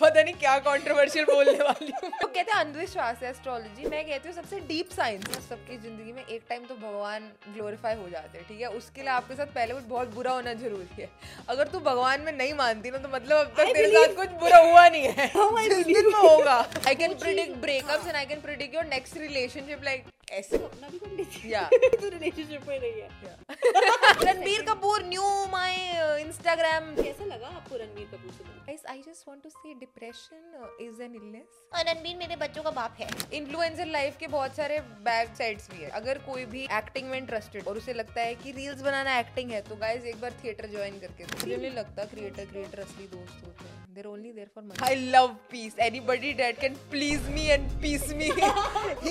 पता नहीं क्या कंट्रोवर्शियल बोलने वाली हूँ। तो कहते हैं अंधविश्वास है एस्ट्रोलॉजी, मैं कहती हूँ सबसे डीप साइंस है। सबकी जिंदगी में एक टाइम तो भगवान ग्लोरीफाई हो जाते हैं, ठीक है, उसके लिए आपके साथ पहले कुछ बहुत बुरा होना जरूरी है। अगर तू भगवान में नहीं मानती ना तो मतलब अब तक तेरे साथ कुछ बुरा हुआ नहीं है। I can predict breakups and I can predict your next relationship, like ऐसे रिलेशनशिप में नहीं है। Ranbir Kapoor new my Instagram, कैसा लगा आपको रणबीर कपूर से? Guys I just want to say depression is an illness और रणबीर मेरे बच्चों का बाप है। इन्फ्लुएंसर लाइफ के बहुत सारे बैक साइड्स भी है। अगर कोई भी एक्टिंग में इंटरेस्टेड और उसे लगता है कि रील्स बनाना एक्टिंग है तो गाइस एक बार थिएटर ज्वाइन करके देखो। मुझे लगता क्रिएटर असली दोस्त होते हैं। They're only there for money. I love peace. Anybody that can please me and peace me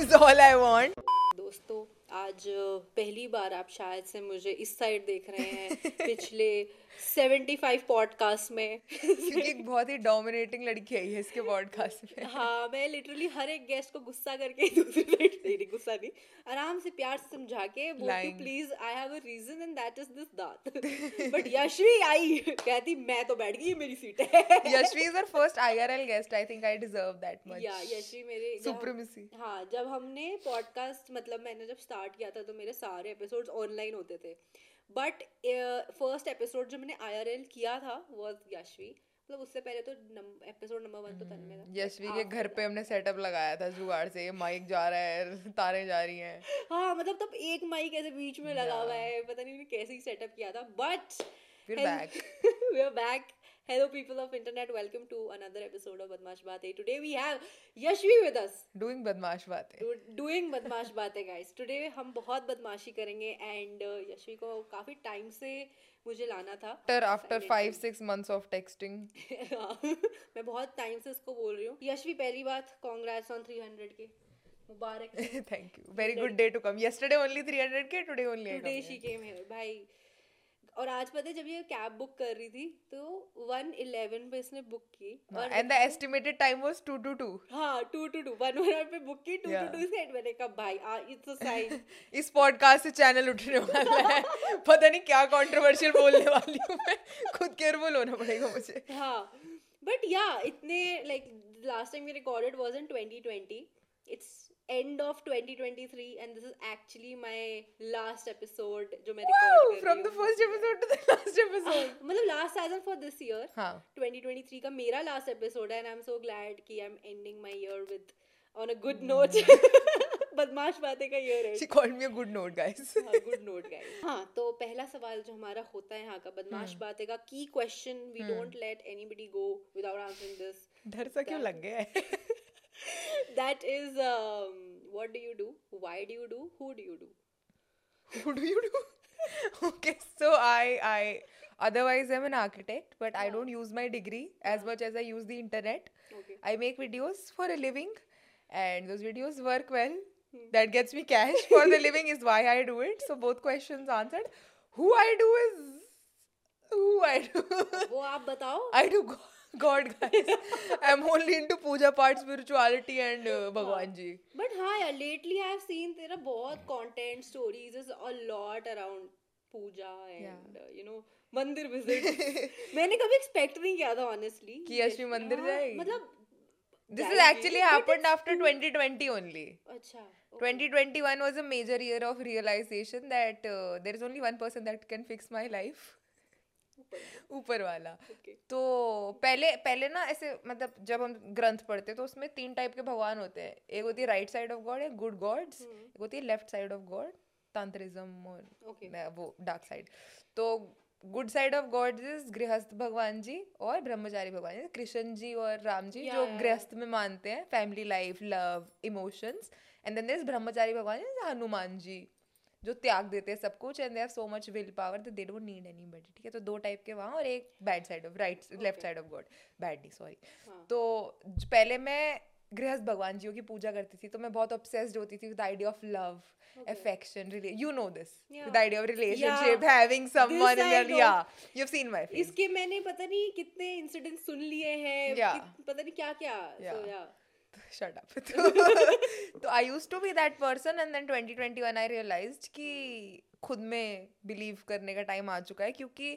is all I want. दोस्तों आज पहली बार आप शायद से मुझे इस साइड देख रहे हैं पिछले 75 पॉडकास्ट में, क्योंकि एक बहुत ही डोमिनेटिंग लड़की आई है इसके पॉडकास्ट में। हाँ, मैं लिटरली हर एक गेस्ट को गुस्सा करके दूसरी साइड से, नहीं गुस्सा नहीं, आराम से प्यार से समझा के बोलती please I have a reason and that is this that, but Yashvi आई कहती मैं तो बैठ गई, ये मेरी सीट है। Yashvi is our first IRL guest, I think I deserve that much. या यशवी मेरे सुप्रीमेसी। हां, जब हमने पॉडकास्ट मतलब मैंने जब स्टार्ट किया था तो मेरे सारे एपिसोड्स ऑनलाइन होते थे, बट फर्स्ट एपिसोड जो मैंने IRL किया था वो यशवी, मतलब उससे पहले तो एपिसोड नंबर 1 तो तन्मय था। यशवी के घर पे हमने सेटअप लगाया था जुगाड़ से, ये माइक जा रहा है, तारें जा रही हैं। हाँ मतलब तब एक माइक ऐसे बीच में लगा हुआ है, पता नहीं मैंने कैसे ही सेटअप किया था, but we are back. Hello people of internet, welcome to another episode of Badmash Baatein. Today we have Yashvi with us doing Badmash Baatein. Guys, today हम बहुत बदमाशी करेंगे and यशवी को काफी टाइम से मुझे लाना था। After 5-6 months of texting, मैं बहुत टाइम से इसको बोल रही हूँ। यशवी पहली बात congrats on 300k. Mubarak. Thank you. Very good day to come. Yesterday only 300k, today only. Today she came here. भाई और आज पता है जब ये कैब बुक कर रही थी तो 1:11 पे इसने बुक की और and the estimated time was 2:22। हां 2:22 1:11 पे बुक की 2:22 से एड मैंने कहा भाई इट्स अ साइन इस पॉडकास्ट से चैनल उठने वाला है। पता नहीं क्या कंट्रोवर्शियल बोलने वाली हूं मैं, खुद केयरफुल होना पड़ेगा मुझे। हां बट या इतने like last time we recorded was in 2020, it's end of 2023 and this is actually my last episode जो मैं रिकॉर्ड कर from the first episode to the last episode, मतलब last season for this year। हाँ 2023 का मेरा last episode है and I'm so glad कि I'm ending my year with on a good note। बदमाश बातें का year है। She called me a good note guys। हाँ good note guys। हाँ तो पहला सवाल जो हमारा होता है यहाँ का बदमाश बातें का key question, we don't let anybody go without answering this। डर सा क्यों लग गया है? That is what do you do, why do you do, who do you do? Okay, so I otherwise I'm an architect but I don't use my degree as much as I use the internet. Okay. I make videos for a living and those videos work well. That gets me cash for the living is why I do it. So both questions answered. Who I do is who I do. वो आप बताओ। I do God guys, I'm only into Pooja Paath, spirituality and Bhagwan Ji. But yeah, lately I've seen there are बहुत content stories, there's a lot around Pooja and you know मंदिर visit। मैंने कभी expect नहीं किया था honestly कि यशवी मंदिर जाएगी। मतलब this has actually happened after 2020 only. अच्छा। 2021 was a major year of realization that there is only one person that can fix my life. ऊपर वाला। Okay. तो पहले ना ऐसे मतलब जब हम ग्रंथ पढ़ते तो उसमें 3 टाइप के भगवान होते हैं, एक होती है राइट साइड ऑफ गॉड है गुड गॉड्स, एक होती है left side of God tantrism और वो डार्क साइड। तो good side of gods is गृहस्थ भगवान जी और ब्रह्मचारी भगवान जी, कृष्ण जी और राम जी जो गृहस्थ में मानते हैं family life love emotions, and then there is ब्रह्मचारी भगवान हनुमान जी जो त्याग देते हैं सब कुछ and they have so much will power that they don't need anybody. ठीक है तो 2 टाइप के वहाँ और एक bad side of right left side of God bad नहीं सॉरी। तो पहले मैं गृहस्थ भगवान जी की पूजा करती थी तो मैं बहुत ऑब्सेस्ड होती थी with idea of love affection, you know this, the idea of relationship, having someone in their, you've seen my face। इसके मैंने पता नहीं कितने इंसिडेंट्स सुन लिए हैं, पता नहीं क्या क्या। Shut up. तो I used to be that person and then 2021 I realized कि खुद में बिलीव करने का टाइम आ चुका है, क्योंकि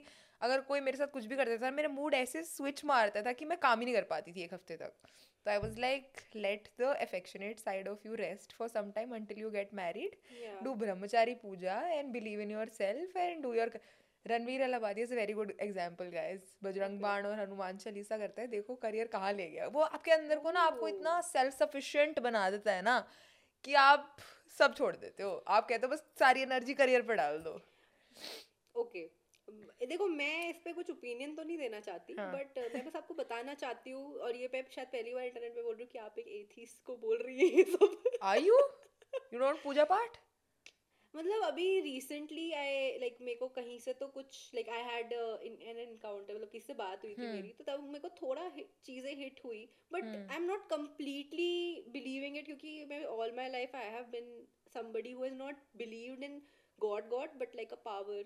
अगर कोई मेरे साथ कुछ भी कर देता था, मेरा मूड ऐसे स्विच मारता था कि मैं काम ही नहीं कर पाती थी एक हफ्ते तक. तो I was like, let the affectionate side of you rest for some time until you get married. Do ब्रह्मचारी पूजा and believe in yourself and do your. Ranveer Allahabadi is a very good example guys. Bajrang Baan और हनुमान चालीसा करता है, देखो career कहाँ ले गया. वो आपके अंदर को ना आपको इतना सेल्फ सफिशिएंट बना देता है ना कि आप सब छोड़ देते हो. आप कहते हो बस सारी एनर्जी करियर पर डाल दो. ओके देखो, मैं इस पे कुछ ओपिनियन तो नहीं देना चाहती, बट मैं बस आपको बताना चाहती हूँ, और ये मैं शायद पहली बार इंटरनेट पे बोल रही हूँ कि आप एक एथीस्ट को बोल रही है ये सब. आर यू यू डोंट पूजा पाठ? मतलब अभी रिसेंटली आई लाइक मेरे को कहीं से तो कुछ like I had an encounter, मतलब किसी से बात हुई थी मेरी, तो तब मेरे को थोड़ा चीज़ें हिट हुई, but I am not completely believing it, क्योंकि मैं all my life I have been somebody who has not believed in god but like a power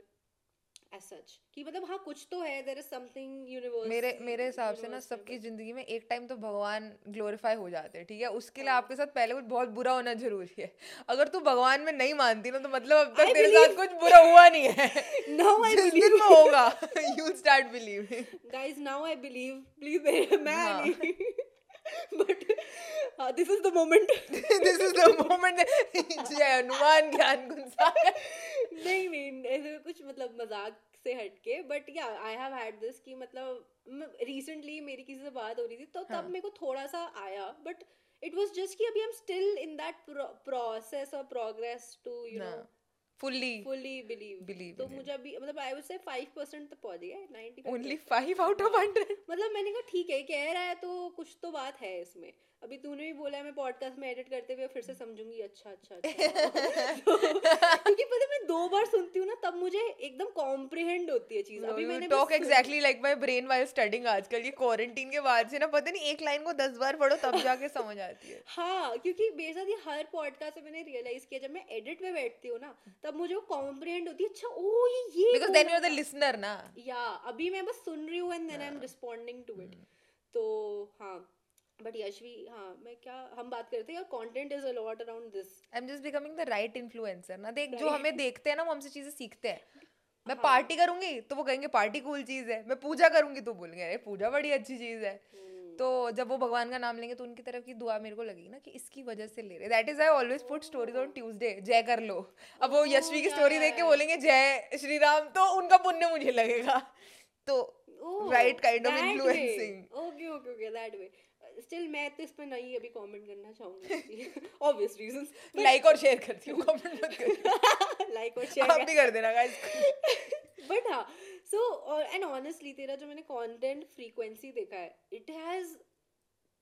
as such, कि मतलब हाँ कुछ तो है, देयर इज समथिंग यूनिवर्स. मेरे हिसाब से ना सबकी जिंदगी में एक टाइम तो भगवान ग्लोरीफाई हो जाते हैं, ठीक है, उसके लिए आपके साथ पहले कुछ बहुत बुरा होना जरूरी है. अगर तू भगवान में नहीं मानती ना, तो मतलब अब तक तेरे साथ कुछ बुरा हुआ नहीं है. नाउ आई बिलीव होगा, you start believing guys. Now I believe, please मैं but this is the moment. This is the moment. जय हनुमान ज्ञान गुण सागर. नहीं ऐसे कुछ मतलब मजाक से हटके, बट या आई हैव हैड दिस कि मतलब रिसेंटली मेरी किसी से बात हो रही थी, तो तब मेरे को थोड़ा सा आया, बट इट वाज जस्ट कि अभी I am still in that process और progress to you know fully believe. तो मुझे अभी मतलब I would say 5% तो पहुंच गया, 90 only 5 out of 100. मतलब मैंने कहा ठीक है, कह रहा है तो कुछ तो बात है इसमें. अभी तूने भी बोला, मैं पॉडकास्ट में एडिट करते हुए फिर से समझूंगी. अच्छा तो, क्योंकि पता मैं दो बार सुनती हूँ ना, तब मुझे एकदम कॉम्प्रिहेंड होती है चीज. अभी मैंने talk exactly like my brain while studying. आजकल ये क्वारंटीन के बाद से ना, पता नहीं एक लाइन को 10 बार पढ़ो तब जाके समझ आती है. हाँ, क्योंकि मेरे साथ ये हर पॉडकास्ट में मैंने रियलाइज किया, जब मैं एडिट में बैठती हूँ ना, तब मुझे वो कॉम्प्रिहेंड होती है. अच्छा ओ ये, because then you are the listener ना. या अभी मैं बस सुन रही हूँ and then I am responding to it. तो हाँ, बट यशवी, हाँ मैं क्या हम बात करते हैं, और content is a lot around this. I am just becoming the right influencer ना. देख, जो हमें देखते हैं ना, वो हमसे चीजें सीखते हैं. मैं पार्टी करूंगी तो वो कहेंगे पार्टी कूल चीज है, मैं पूजा करूंगी तो बोलेंगे अरे पूजा बड़ी अच्छी चीज है. तो जब वो भगवान का नाम लेंगे तो उनकी तरफ की दुआ मेरे को लगी ना कि इसकी वजह से ले रहे. That is I always put stories on Tuesday, जय कर लो. अब वो यशवी की स्टोरी देख के बोलेंगे जय श्री राम, तो उनका पुण्य मुझे लगेगा. तो right kind of influencing. Okay okay okay, that way. Still मैं तो इस पर नहीं अभी कमेंट करना चाहूंगी, ऑब्वियस रीजंस. लाइक और शेयर करती हूँ, कमेंट मत करिए. लाइक और शेयर आप भी कर देना गाइस. बट हाँ, सो एंड ऑनेस्टली तेरा जो मैंने कंटेंट फ्रीक्वेंसी देखा है, इट हैज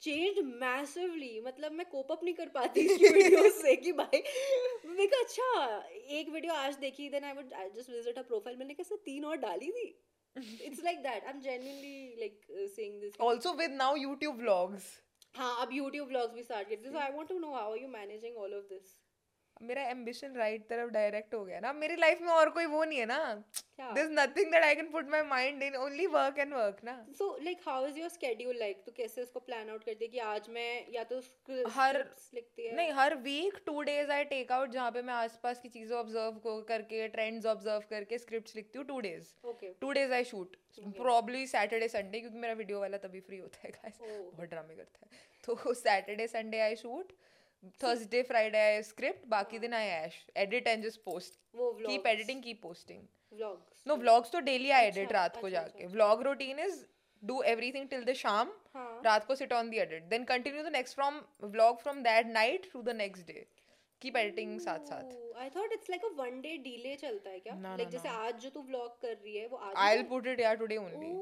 चेंज मैसिवली. मतलब मैं कोप अप नहीं कर पाती इसकी वीडियो से कि भाई मैंने कहा अच्छा एक वीडियो आज देखी, then I would just visit her profile. मैंने कैसे 3 और डाली थी. It's like that. I'm genuinely like saying this. Also with now YouTube vlogs. हाँ, अब YouTube vlogs भी start करते हैं. So I want to know how are you managing all of this? मेरा ambition right तरफ direct हो गया ना. मेरी लाइफ में और कोई वो नहीं है ना. There's nothing that I can put my mind in. Only work and work ना. So like how is your schedule like? तो कैसे उसको plan out करते हैं कि आज मैं या तो scripts लिखती है. नहीं, हर week 2 days I take out जहाँ पे मैं आसपास की चीज़ें observe करके, trends observe करके scripts लिखती हूँ. 2 days. Okay. 2 days I shoot. Probably Saturday Sunday, क्योंकि मेरा video वाला तभी free होता है guys. बहुत ड्रामे करता है. तो Saturday Sunday I shoot. Thursday, Friday, script. बाकी दिन I ash, edit and just post. Keep editing, keep posting. Vlogs. No, vlogs तो daily I edit रात को जाके. Vlog routine is do everything till the शाम. रात को sit on the edit. Then continue the next from vlog from that night to the next day. Keep editing साथ साथ. I thought it's like a one day delay चलता है क्या? Like जैसे आज जो तू vlog कर रही है वो आज. I'll put it yeah today only.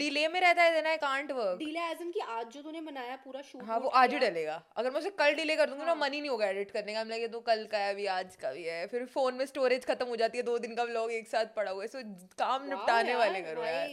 Delay में रहता है, then I can't work. Delay as in कि आज जो तूने बनाया पूरा शूट, हां वो आज ही डलेगा. अगर मैं उसे कल डिले कर दूंगी ना, मन ही नहीं होगा एडिट करने का. हम लगे तो कल का है, अभी आज का भी है. फिर फोन में स्टोरेज खत्म हो जाती है, 2 दिन का व्लॉग एक साथ पड़ा हुआ है. सो काम निपटाने वाले करो यार.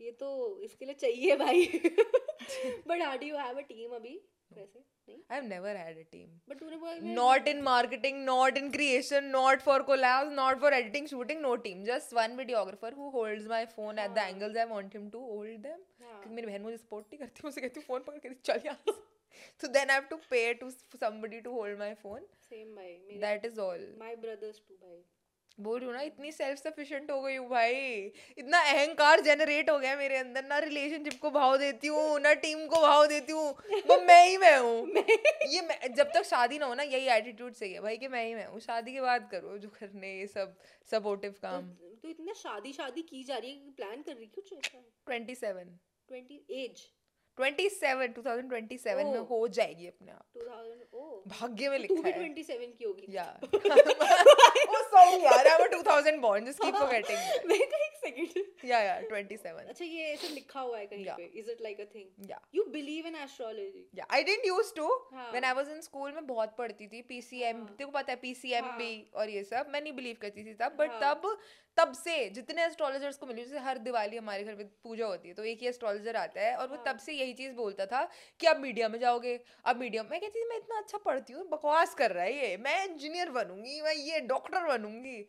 ये तो इसके लिए चाहिए भाई. But how do you have a team अभी? वैसे नहीं, I have never had a team. But तूने बोला not in marketing, not in creation, not for collabs, not for editing shooting, no team. Just one videographer who holds my phone at the angles I want him to hold them. क्योंकि मेरी बहन मुझे support नहीं करती, मुझे कहती phone पकड़ के चल यार. So then I have to pay to somebody to hold my phone. Same bhai, that is all. My brothers too bhai. बोल रही हूँ ना, इतनी सेल्फ सफिशिएंट हो गई हूँ भाई, इतना अहंकार जनरेट हो गया मेरे अंदर, ना रिलेशनशिप को भाव देती हूँ ना टीम को भाव देती हूँ, वो मैं हूँ ये मैं, जब तक शादी ना हो ना यही एटीट्यूड सही है भाई कि मैं हूँ, शादी के बाद करो जो करने, ये सब सपोर्टिव काम। तो इतना शादी शादी की जा रही है, प्लान कर रही क्यों? 2027 में हो जाएगी अपने आप, भाग्य में लिखा है। 27 की होगी यार, वो सॉन्ग यार है, वो 2000 बॉर्न, जस्ट कीप फॉरगेटिंग। मैं कहीं एक सेकंड, या 27। अच्छा ये ऐसे लिखा हुआ है कहीं पे, is it like a thing? You believe in astrology? या I didn't used to, when I was in school मैं बहुत पढ़ती थी, पीसीएम तेरे को पता है, पीसीएमबी और ये सब, मैं नहीं बिलीव करती थी तब, बट तब से जितने एस्ट्रोलॉजर्स को मिली, जैसे हर दिवाली हमारे घर में पूजा होती है तो एक ही एस्ट्रोलॉजर आता है, और वो तब से यही चीज़ बोलता था कि आप मीडिया में जाओगे, आप मीडिया में। मैं कहती थी मैं इतना अच्छा पढ़ती हूँ, बकवास कर रहा है ये, मैं इंजीनियर बनूंगी, मैं ये डॉक्टर बनूंगी।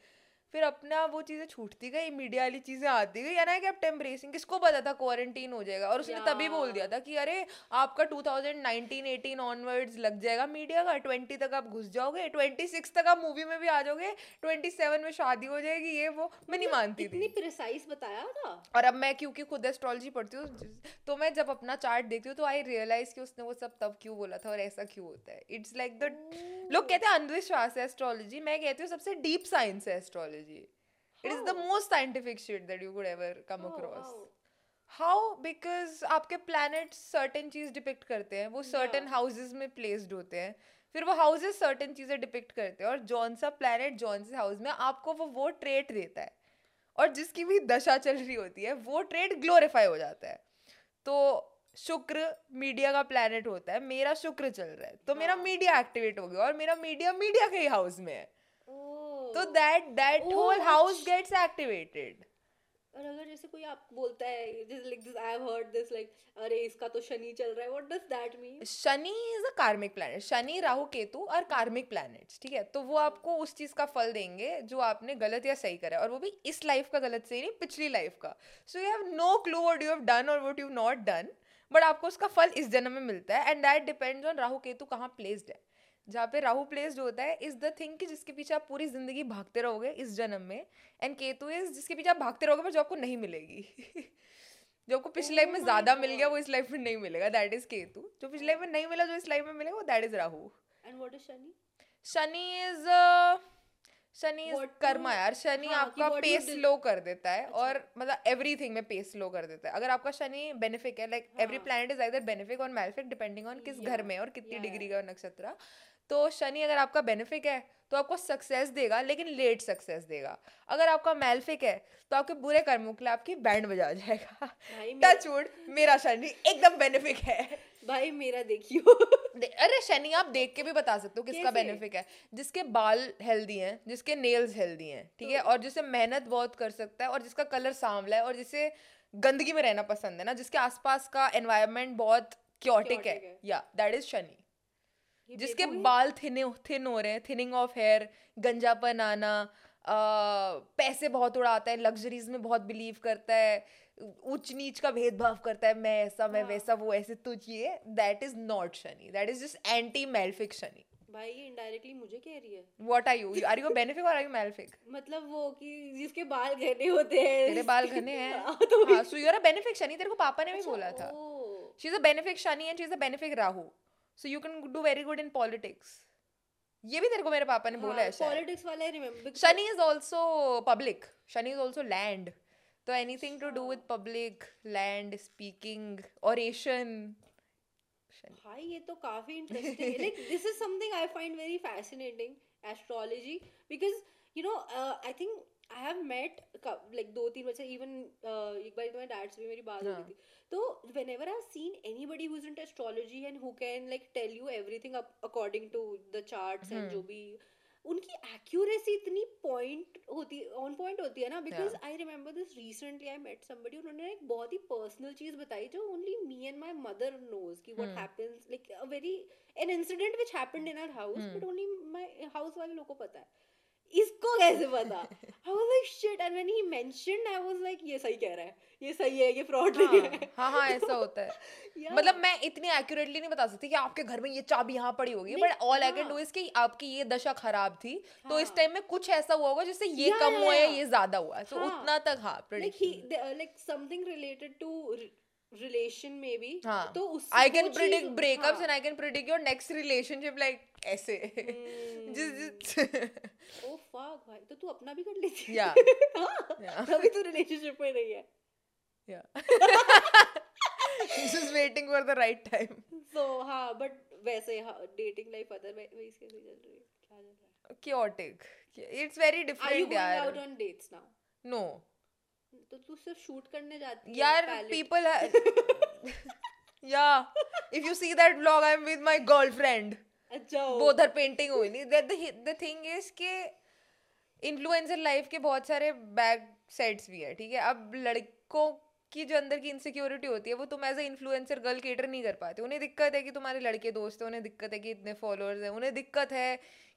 फिर अपना वो चीज़ें छूटती गई, मीडिया वाली चीज़ें आती गई, यानी कि अब टेम्परेसिंग, किसको पता था क्वारंटीन हो जाएगा, और उसने तभी बोल दिया था कि अरे आपका 2019-18 ऑनवर्ड्स लग जाएगा मीडिया का, 20 तक आप घुस जाओगे, 26 तक आप मूवी में भी आ जाओगे, 27 में शादी हो जाएगी, ये वो। मैं नहीं मानती थी, इतनी प्रिसाइज बताया था। और अब मैं क्योंकि खुद एस्ट्रोलॉजी पढ़ती हूँ तो मैं जब अपना चार्ट देखती हूँ तो आई रियलाइज कि उसने वो सब तब क्यों बोला था और ऐसा क्यों होता है। इट्स लाइक द लोग कहते हैं अंधविश्वास है एस्ट्रोलॉजी, मैं कहती हूँ सबसे डीप साइंस है astrology. It is the most scientific shit that you could ever come across. How? Because आपके planets certain चीज़ depict करते हैं, वो certain houses में placed होते हैं, फिर वो houses certain चीज़ें depict करते हैं, और जौन सा planet जौन से house में आपको वो trait देता है, और जिसकी भी दशा चल रही होती है वो trait glorify हो जाता है। तो शुक्र मीडिया का planet होता है, मेरा शुक्र चल रहा है तो मेरा मीडिया एक्टिवेट हो गया, और मेरा मीडिया के ही हाउस में है, तो that whole house gets activated. और अगर जैसे कोई आप बोलता है I have heard this like अरे इसका तो शनि चल रहा है, what does that mean? Shani is a karmic planet. Shani, Rahu, Ketu और कार्मिक planets, ठीक है? तो वो आपको उस चीज का फल देंगे जो आपने गलत या सही करा है, और वो भी इस लाइफ का गलत सही नहीं, पिछली लाइफ का। So you have no clue what you have done or what you have not done, but आपको उसका फल इस जन्म में मिलता है, and that depends on Rahu Ketu कहाँ placed है। जहाँ पे राहु प्लेस्ड होता है इज द थिंग जिसके पीछे आप पूरी जिंदगी भागते रहोगे इस जन्म में, एंड केतु इज जिसके पीछे आप भागते रहोगे पर जो आपको नहीं मिलेगी जो आपको पिछले लाइफ में ज़्यादा मिल गया वो इस लाइफ में नहीं मिलेगा, दैट इज केतु। जो पिछले लाइफ में नहीं मिला जो इस लाइफ में मिलेगा वो that is Rahu. And what is Shani? Shani is Karma यार, शनि आपका पेस लो कर देता है, और मतलब एवरीथिंग में पेस लो कर देता है। अगर आपका शनि बेनिफिक है, like every planet is either benefic और मैलेफिक डिपेंडिंग ऑन किस घर में और कितनी डिग्री का नक्षत्र। तो शनि अगर आपका बेनिफिक है तो आपको सक्सेस देगा, लेकिन लेट सक्सेस देगा। अगर आपका मैलेफिक है तो आपके बुरे कर्मों के लिए आपकी बैंड बजा जाएगा। टच वुड, मेरा शनि एकदम बेनिफिक है भाई, मेरा देखियो अरे शनि आप देख के भी बता सकते हो किसका बेनिफिक है। जिसके बाल हेल्दी हैं, जिसके नेल्स हेल्दी हैं, ठीक है, और जिसे मेहनत बहुत कर सकता है, और जिसका कलर सांवला है, और जिसे गंदगी में रहना पसंद है ना, जिसके आसपास का एनवायरनमेंट बहुत क्योटिक है, या दैट इज शनि। जिसके बाल थिन हो रहे हैं, थिनिंग ऑफ हेयर, गंजापन आना, पैसे बहुत उड़ाता है, लग्जरीज में बहुत बिलीव करता है, ऊंच नीच का भेदभाव करता है, मैं ऐसा मैं वैसा वो ऐसे तुझ, ये that is not Shani, that is just anti malefic Shani. भाई ये इनडायरेक्टली मुझे कह रही है। What are you, are you benefic और आर यू मेलेफिक? मतलब वो कि जिसके बाल घने होते हैं। तेरे बाल घने हैं, so you are a benefic Shani, तेरे को पापा ने भी बोला था। She is a benefic Shani and she is a benefic Rahu, so you can do very good in politics. ये भी तेरे को मेरे पापा ने बोला है शायद। पॉलिटिक्स वाला ही remember. Shani is also public, Shani is also land, तो anything to do with public, land, speaking, oration. भाई ये तो काफी इंटरेस्टिंग है, like this is something I find very fascinating astrology, because you know I think I have met like 2-3 बच्चे, even एक बार तो मेरे डैड से भी मेरी बात हो रही थी, तो whenever I have seen anybody who's into astrology and who can like tell you everything according to the charts and जो भी उनकी accuracy इतनी point होती, on point होती है ना, because I remember this recently I met somebody, उन्होंने एक बहुत ही personal चीज़ बताई जो only me and my mother knows कि what happens, like a very an incident which happened in our house but only my house वाले लोगों को पता है। इसको कैसे पता? I was like shit, and when he mentioned, I was like ये सही कह रहा है, ये सही है, ये fraud नहीं है. हाँ हाँ ऐसा होता है. मतलब मैं इतनी accurately नहीं बता सकती कि आपके घर में ये चाबी यहाँ पड़ी होगी, but all I can do is कि आपकी ये दशा खराब थी, तो इस टाइम में कुछ ऐसा हुआ होगा जिससे ये कम हुआ या ये ज़्यादा हुआ, तो उतना तक हाँ. Like something related to relation maybe. हाँ. तो उससे I can predict breakups and I can predict your next relationship like ऐसे. Oh fuck भाई, तो तू अपना भी कर लेती है. हाँ. तभी तो relationship में रही है. Yeah. Just waiting for the right time. So हाँ, but वैसे हाँ dating life other way इसके लिए चल रही है. क्या चल रहा है? Chaotic. It's very different. Are you going out on dates now? No. तो तू सिर्फ शूट करने जाती है यार. पीपल या if you see that vlog I am with my girlfriend. अच्छा both are painting only. The thing is के इन्फ्लुएंसर लाइफ के बहुत सारे बैक साइड्स भी है. ठीक है, अब लड़कों की जो अंदर की इनसिक्योरिटी होती है वो तुम as a influencer girl cater नहीं कर पाते. उन्हें दिक्कत है कि तुम्हारे लड़के दोस्त हैं, उन्हें दिक्कत है कि इतने फॉलोअर्स हैं, उन्हें दिक्कत है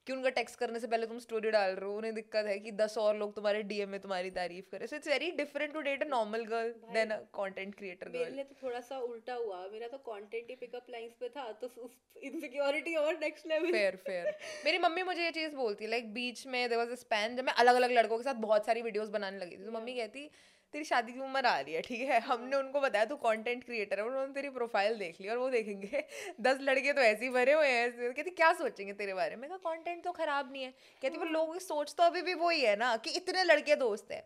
कि उनका टेक्स्ट करने से पहले तुम स्टोरी डाल रहे हो, उन्हें दिक्कत है कि 10 और लोग तुम्हारे डीएम में तुम्हारी तारीफ करें. So it's very different to date a normal girl then a content creator girl. मेरे लिए तो थोड़ा सा उल्टा हुआ. मेरा तो कंटेंट ही पिकअप लाइंस पे था, तो इनसिक्योरिटी और नेक्स्ट लेवल. Fair fair. मेरी मम्मी मुझे ये चीज़ बोलती है. लाइक बीच में देयर वाज अ स्पैन जब मैं अलग अलग लड़कों के साथ बहुत सारी वीडियोज़ बनाने लगी थी, तो मम्मी कहती तेरी शादी की उम्र आ रही है. ठीक है, हमने उनको बताया तू कंटेंट क्रिएटर है, उन्होंने तेरी प्रोफाइल देख ली और वो देखेंगे 10 लड़के तो ऐसे ही भरे हुए हैं. कहती क्या सोचेंगे तेरे बारे में. मैं कहा कंटेंट तो खराब नहीं है. कहती पर लोगों की सोच तो अभी भी वही है ना कि इतने लड़के दोस्त हैं.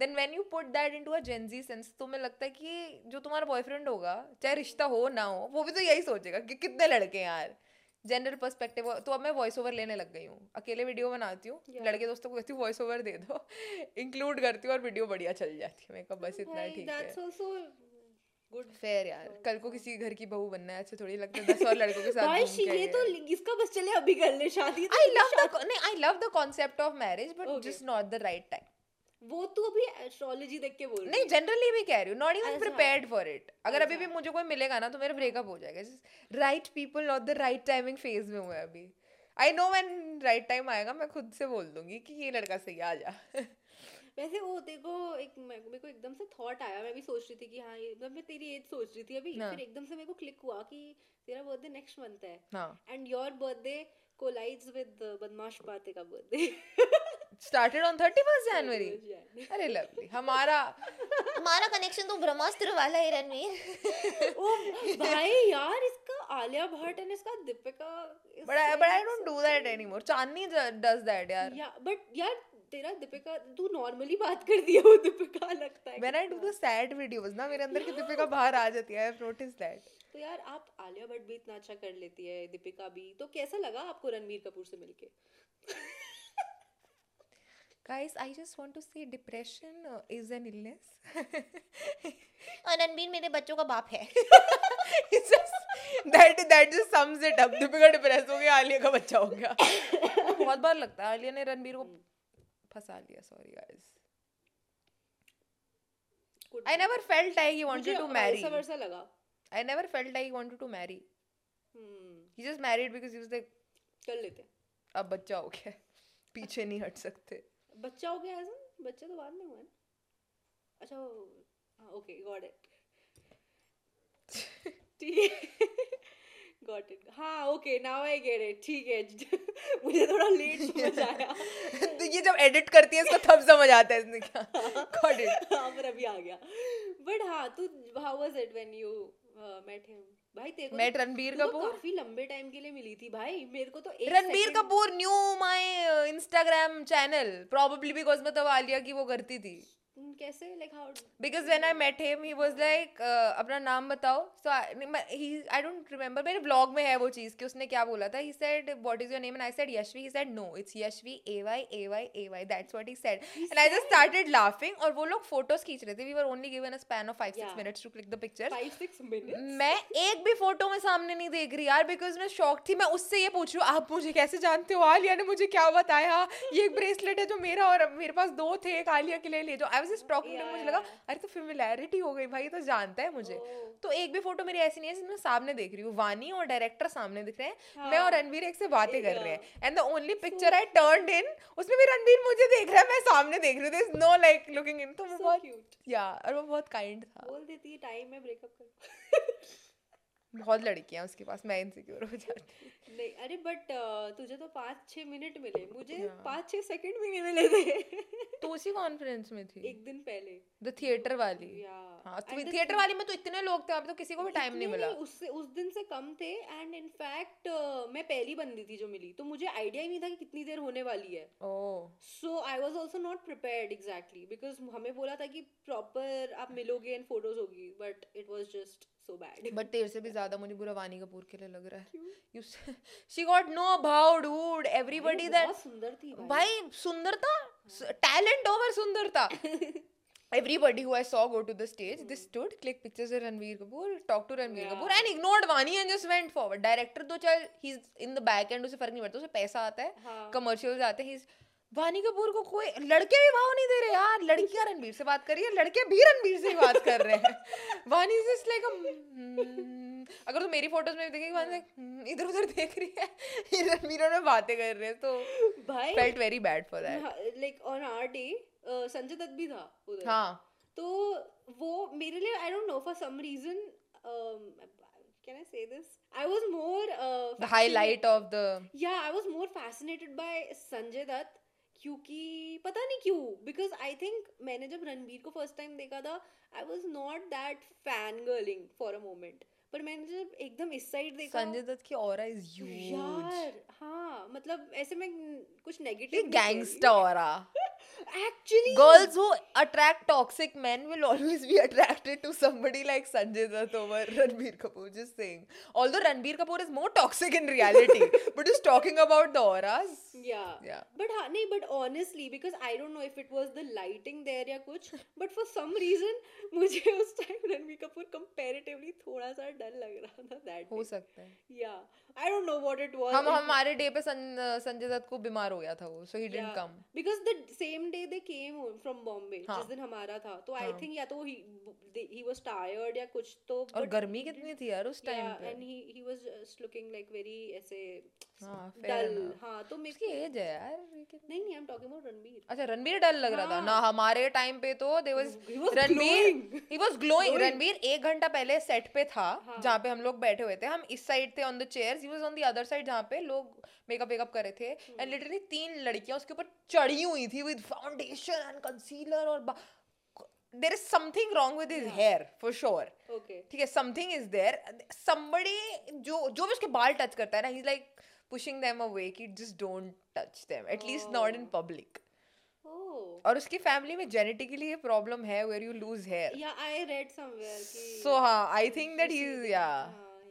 Then when you put that into a Gen Z sense, तो मुझे लगता है कि जो तुम्हारा बॉयफ्रेंड होगा, चाहे रिश्ता हो ना हो, वो भी तो यही सोचेगा कि कितने लड़के हैं यार. General perspective. तो अब मैं वॉइस ओवर लेने लग गई हूँ. अकेले वीडियो बनाती हूँ, लड़के दोस्तों को कहती हूँ वॉइस ओवर दे दो, इंक्लूड करती हूँ और वीडियो बढ़िया चल जाती है. मैं कहा बस इतना ठीक है. गुड फेयर यार. कल को किसी घर की बहू बनना है. अच्छा थोड़ी लगता है 10 और लड़कों के साथ भाई ये तो इसका बस चले अभी कर ले शादी. I love the concept of marriage but just not the right time. वो तो अभी एस्ट्रोलॉजी देख के बोल रही हूँ. नहीं जनरली भी कह रही हूँ. Not even prepared for it. अगर अभी भी मुझे कोई मिलेगा ना तो मेरा ब्रेकअप हो जाएगा. Right people not the right timing phase में हुआ है अभी. I know when right time आएगा मैं खुद से बोल दूंगी कि ये लड़का सही आ जा. वैसे वो देखो एक मेरे को एकदम से थॉट आया. मैं भी सोच रही थी कि हाँ ये मैं तेरी एज सोच रही थी अभी. फिर एकदम से मेरे को क्लिक हुआ कि तेरा बर्थडे नेक्स्ट मंथ है and your birthday collides with बदमाश पार्टी का birthday. Started on 31st January. अरे लवली. हमारा कनेक्शन तो ब्रह्मास्त्र वाला है रणवीर. ओ भाई यार इसका आलिया भट्ट एंड इसका Deepika. But I don't do that anymore. Chandni does that यार. Yeah, but यार तेरा दीपिका तू नॉर्मली बात कर दिया वो दीपिका लगता है. When I do the sad videos ना मेरे अंदर की दीपिका बाहर आ जाती है. I've noticed that. तो यार आप आलिया भट्ट भी इतना अच्छा कर लेती है, दीपिका भी. तो कैसा लगा आपको रणवीर कपूर से मिलके? Guys, I just want to say depression is an illness. Ranbir मेरे बच्चों का बाप है. It's just that just sums it up. Deepika depress हो गई, आलिया का बच्चा हो गया. बहुत बार लगता है आलिया ने रणबीर को फंसा लिया. Sorry guys. I never felt like he wanted to marry. मुझे ऐसा लगा. I never felt like he wanted to marry. He just married because he was like कर लेते. अब बच्चा हो गया, पीछे नहीं हट सकते. बच्चा हो गया ऐसा. बच्चा तो बाद में हुआ है. अच्छा हाँ ओके गॉट इट. ठीक है गॉट इट. हाँ okay now I get it. ठीक है मुझे थोड़ा लेट समझ आया. तो ये जब एडिट करती है इसको तब समझ आता है इसने क्या. Got it. हाँ पर अभी आ गया. बट हाँ तो how was it when you met him? भाई तेरे को मैं रणबीर कपूर काफी लंबे टाइम के लिए मिली थी भाई. मेरे को तो Ranbir Kapoor new my Instagram channel probably because मतलब आलिया की वो करती थी. कैसे like how? Because when I met him he was like अपना नाम बताओ. So I don't remember. मेरे ब्लॉग में है वो चीज कि उसने क्या बोला था. He said what is your name and I said Yashvi. He said no it's Yashvi AY AY AY. That's what he said and I just started laughing. और वो लोग फोटोज खींच रहे थे. We were only given a span of 5-6 minutes to click the pictures. 5-6 minutes. मैं एक भी photo में सामने नहीं देख रही यार बिकॉज़ मैं शॉक थी. मैं उससे ये पूछ रही हूं आप मुझे कैसे जानते हो? आलिया ने मुझे क्या बताया? ये एक ब्रेसलेट है जो मेरा और मेरे पास दो थे, एक आलिया के लिए ले जाओ. was just talking to him, मुझे लगा अरे तो familiarity हो गई भाई, तो जानता है मुझे। तो एक भी फोटो मेरी ऐसी नहीं है जिसमें सामने देख रही हूँ, वानी और डायरेक्टर सामने दिख रहे हैं, मैं और रणबीर एक से बातें कर रहे हैं, and the only picture I turned in उसमें भी रणबीर मुझे देख रहा है, मैं सामने देख रही हूँ, there is no like looking in. तो वो बहुत क्यूट या और वो बहुत काइंड था, बोल देती है टाइम में ब्रेकअप कर। बहुत लड़कियां उसके पास, मैं इनसिक्योर हो जाती। नहीं अरे बट तुझे तो 5-6 मिनट मिले, मुझे 5-6 सेकंड भी नहीं मिले थे। तो उसी कॉन्फ्रेंस में थी एक दिन पहले, द थिएटर वाली। हाँ थिएटर वाली में तो इतने लोग थे, अब तो किसी को भी टाइम नहीं मिला। उससे उस दिन से कम थे, एंड इनफैक्ट मैं पहली बंदी थी जो मिली, तो मुझे आइडिया ही नहीं था कि कितनी देर होने वाली है। So I was also not prepared exactly, because हमें बोला था कि प्रॉपर आप मिलोगे एंड फोटोज होगी, but it was just so bad. But तेरे से भी ज़्यादा मुझे बुरा वानी कपूर के लिए लग रहा है। She got no भाव dude. Everybody that बहुत सुंदर थी भाई, सुंदरता talent over सुंदरता। Everybody who I saw go to the stage, they stood, click pictures of Ranbir Kapoor, talk to Ranbir Kapoor and ignored Vani and just went forward. Director तो चल he's in the back end, उसे फर्क नहीं पड़ता, उसे पैसा आता है, commercials आते हैं। वानी कपूर को कोई लड़के भी भाव नहीं दे रहे यार, लड़कियां रणबीर से बात कर रही है, लड़के भी रणबीर से ही बात कर रहे हैं। वानी से लाइक अगर तो मेरी फोटोज में देखेगी वानी इधर उधर देख रही है, रणबीर में बातें कर रहे हैं, तो भाई felt very bad for that. Like on our day Sanjay Dutt भी था उधर। हाँ तो वो मेरे लिए I don't know for some reason can I say this, I was more the highlight of the yeah I was more fascinated by Sanjay Dutt, क्योंकि पता नहीं क्यों, बिकॉज आई थिंक मैंने जब रणबीर को फर्स्ट टाइम देखा था I was not that fan girling for a moment, पर मैंने जब एकदम इस साइड देखा संजय दत्त की ऑरा इज ह्यूज यार। हाँ मतलब ऐसे में कुछ negative gangster aura actually, girls who attract toxic man will always be attracted to somebody like Sanjay Dutt over Ranbir Kapoor, just saying, although Ranbir Kapoor is more toxic in reality but just talking about the auras या but हां नहीं but honestly because I don't know if it was the lighting there या कुछ, but for some reason मुझे उस time Ranbir Kapoor comparatively थोड़ा सा डर लग रहा था दैट हो सकता है या I don't know what it was. हम हमारे डे पे संजय दत्त को बीमार हो गया था वो, so he didn't come because the same day they came from Bombay जिस दिन हमारा था, तो आई थिंक या तो ही वाज टायर्ड या कुछ, तो और गर्मी कितनी थी यार उस टाइम पे, and he was just looking like very ऐसे डल। हां तो मेरी एज है यार, नहीं I am talking about Ranbir. अच्छा रणबीर डल लग रहा था ना हमारे टाइम पे, तो they was Ranbir he was glowing. Ranbir 1 घंटा पहले सेट पे था जहाँ पे हम लोग बैठे हुए थे, हम इस साइड थे on the chairs, he was on the other side जहाँ पे लोग मेकअप वेकअप कर रहे थे, एंड लिटरली 3 लड़कियां उसके ऊपर चढ़ी हुई थी विद फाउंडेशन एंड कंसीलर, और there is something wrong with his hair for sure, ठीक है समथिंग इज देयर, समबडी जो भी उसके बाल टच करता है ना, he is like pushing them away कि just don't touch them, at least not in public. और उसकी फैमिली में जेनेटिकली ये प्रॉब्लम है वेयर यू लूज हेयर, या आई रेड समवेयर कि सो हां I think that he is या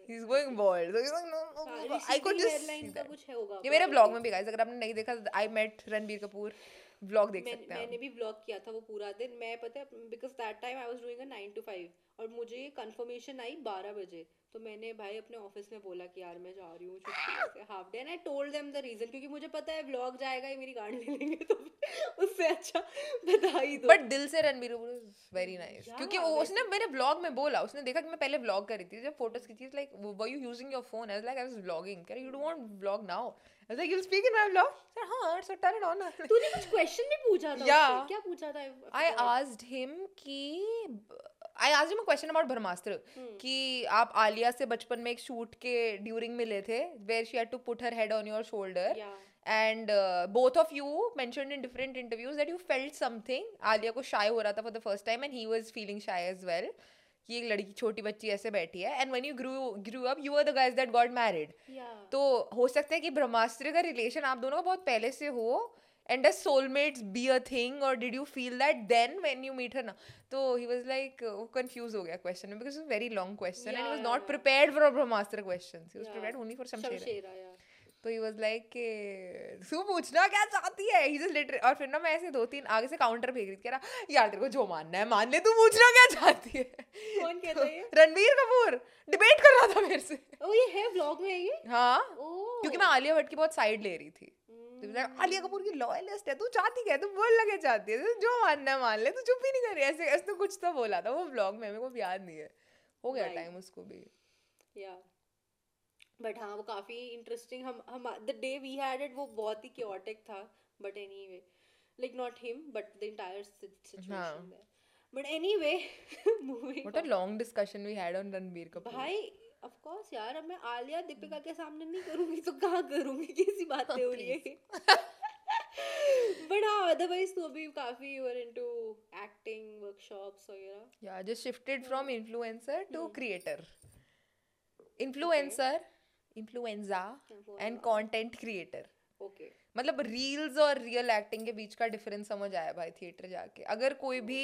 he is going bold, so no I could just इनका कुछ है होगा। ये मेरे ब्लॉग में भी गाइस, अगर आपने नहीं देखा I met Ranbir Kapoor blog देख सकते हैं। मैंने भी ब्लॉग किया था वो पूरा दिन, मैं पता है because that time I was doing a 9 to 5 और मुझे कंफर्मेशन आई 12 बजे, तो मैंने भाई अपने ऑफिस में बोला कि यार मैं जा रही हूँ छुट्टी से half day, and I told them the reason, क्योंकि मुझे पता है व्लॉग जाएगा ये मेरी गाड़ी ले लेंगे, तो उससे अच्छा बता ही दो। बट दिल से रणबीर कपूर वेरी नाइस, क्योंकि उसने मेरे व्लॉग में बोला, उसने देखा कि मैं पहले व्लॉग कर रही थी, जब फोटोज खींची like were you using your phone, I was like I was vlogging, can you don't want vlog now, I was like you will speak in my vlog sir. हां सो टर्न इट ऑन। तूने कुछ question भी पूछा था उससे, क्या पूछा था? आई आस्क्ड हिम कि आई आज मैं क्वेश्चन अबाउट ब्रह्मास्त्र कि आप आलिया से बचपन में एक शूट के ड्यूरिंग मिले थे where she had to put her head on your shoulder, and both of you mentioned in different interviews that you felt something, Alia को शाय हो रहा था for the first time and he was feeling shy as well, कि एक लड़की छोटी बच्ची ऐसे बैठी है, and when you grew up you are the guys that got married. तो हो सकता है कि ब्रह्मास्त्र का रिलेशन आप दोनों का बहुत पहले से हो, and does soulmates be a thing or did you feel that then when you meet her now? So he was like confused ho gaya question because it was a very long question and he was not prepared for Brahmastra questions, he was prepared only for Shamshera. तो he was like के तू पूछना क्या चाहती है, ही just literally, और फिर ना मैं ऐसे 2-3 आगे से काउंटर फेंक रही थी, कह रहा यार तेरे को जो मानना है मान ले, तू पूछना क्या चाहती है। कौन कहता है? रणबीर कपूर डिबेट कर रहा था मेरे से। ओ ये है व्लॉग में ये? हां क्योंकि मैं आलिया भट्ट की बहुत साइड ले रही थी, सकती हूँ, आलिया कपूर की लॉयलिस्ट है, तू चाहती क्या है, तू बोल लगे चाहती है, जो मानना मान ले, तू चुप ही नहीं कर रही, ऐसे ऐसे तो कुछ तो बोला था वो व्लॉग में, मेरे को याद नहीं है, हो गया टाइम उसको भी। या बट हाँ वो काफ़ी इंटरेस्टिंग, हम the day we had it वो बहुत ही क्योटिक था, but anyway like not him but the entire situation, but anyway moving, what a long discussion we had on Ranbir Kapoor. भाई ऑफ कोर्स यार, अब मैं आलिया दीपिका के सामने नहीं करूंगी तो कहाँ करूंगी, कैसी बातें हो रही है। बट हाँ अदरवाइज तो अभी काफी you are into acting workshops वगैरह। या just shifted from influencer to creator, influencer influenza and content creator. Okay मतलब रील्स और रियल एक्टिंग के बीच का डिफरेंस समझ आया भाई थिएटर जाके। अगर कोई भी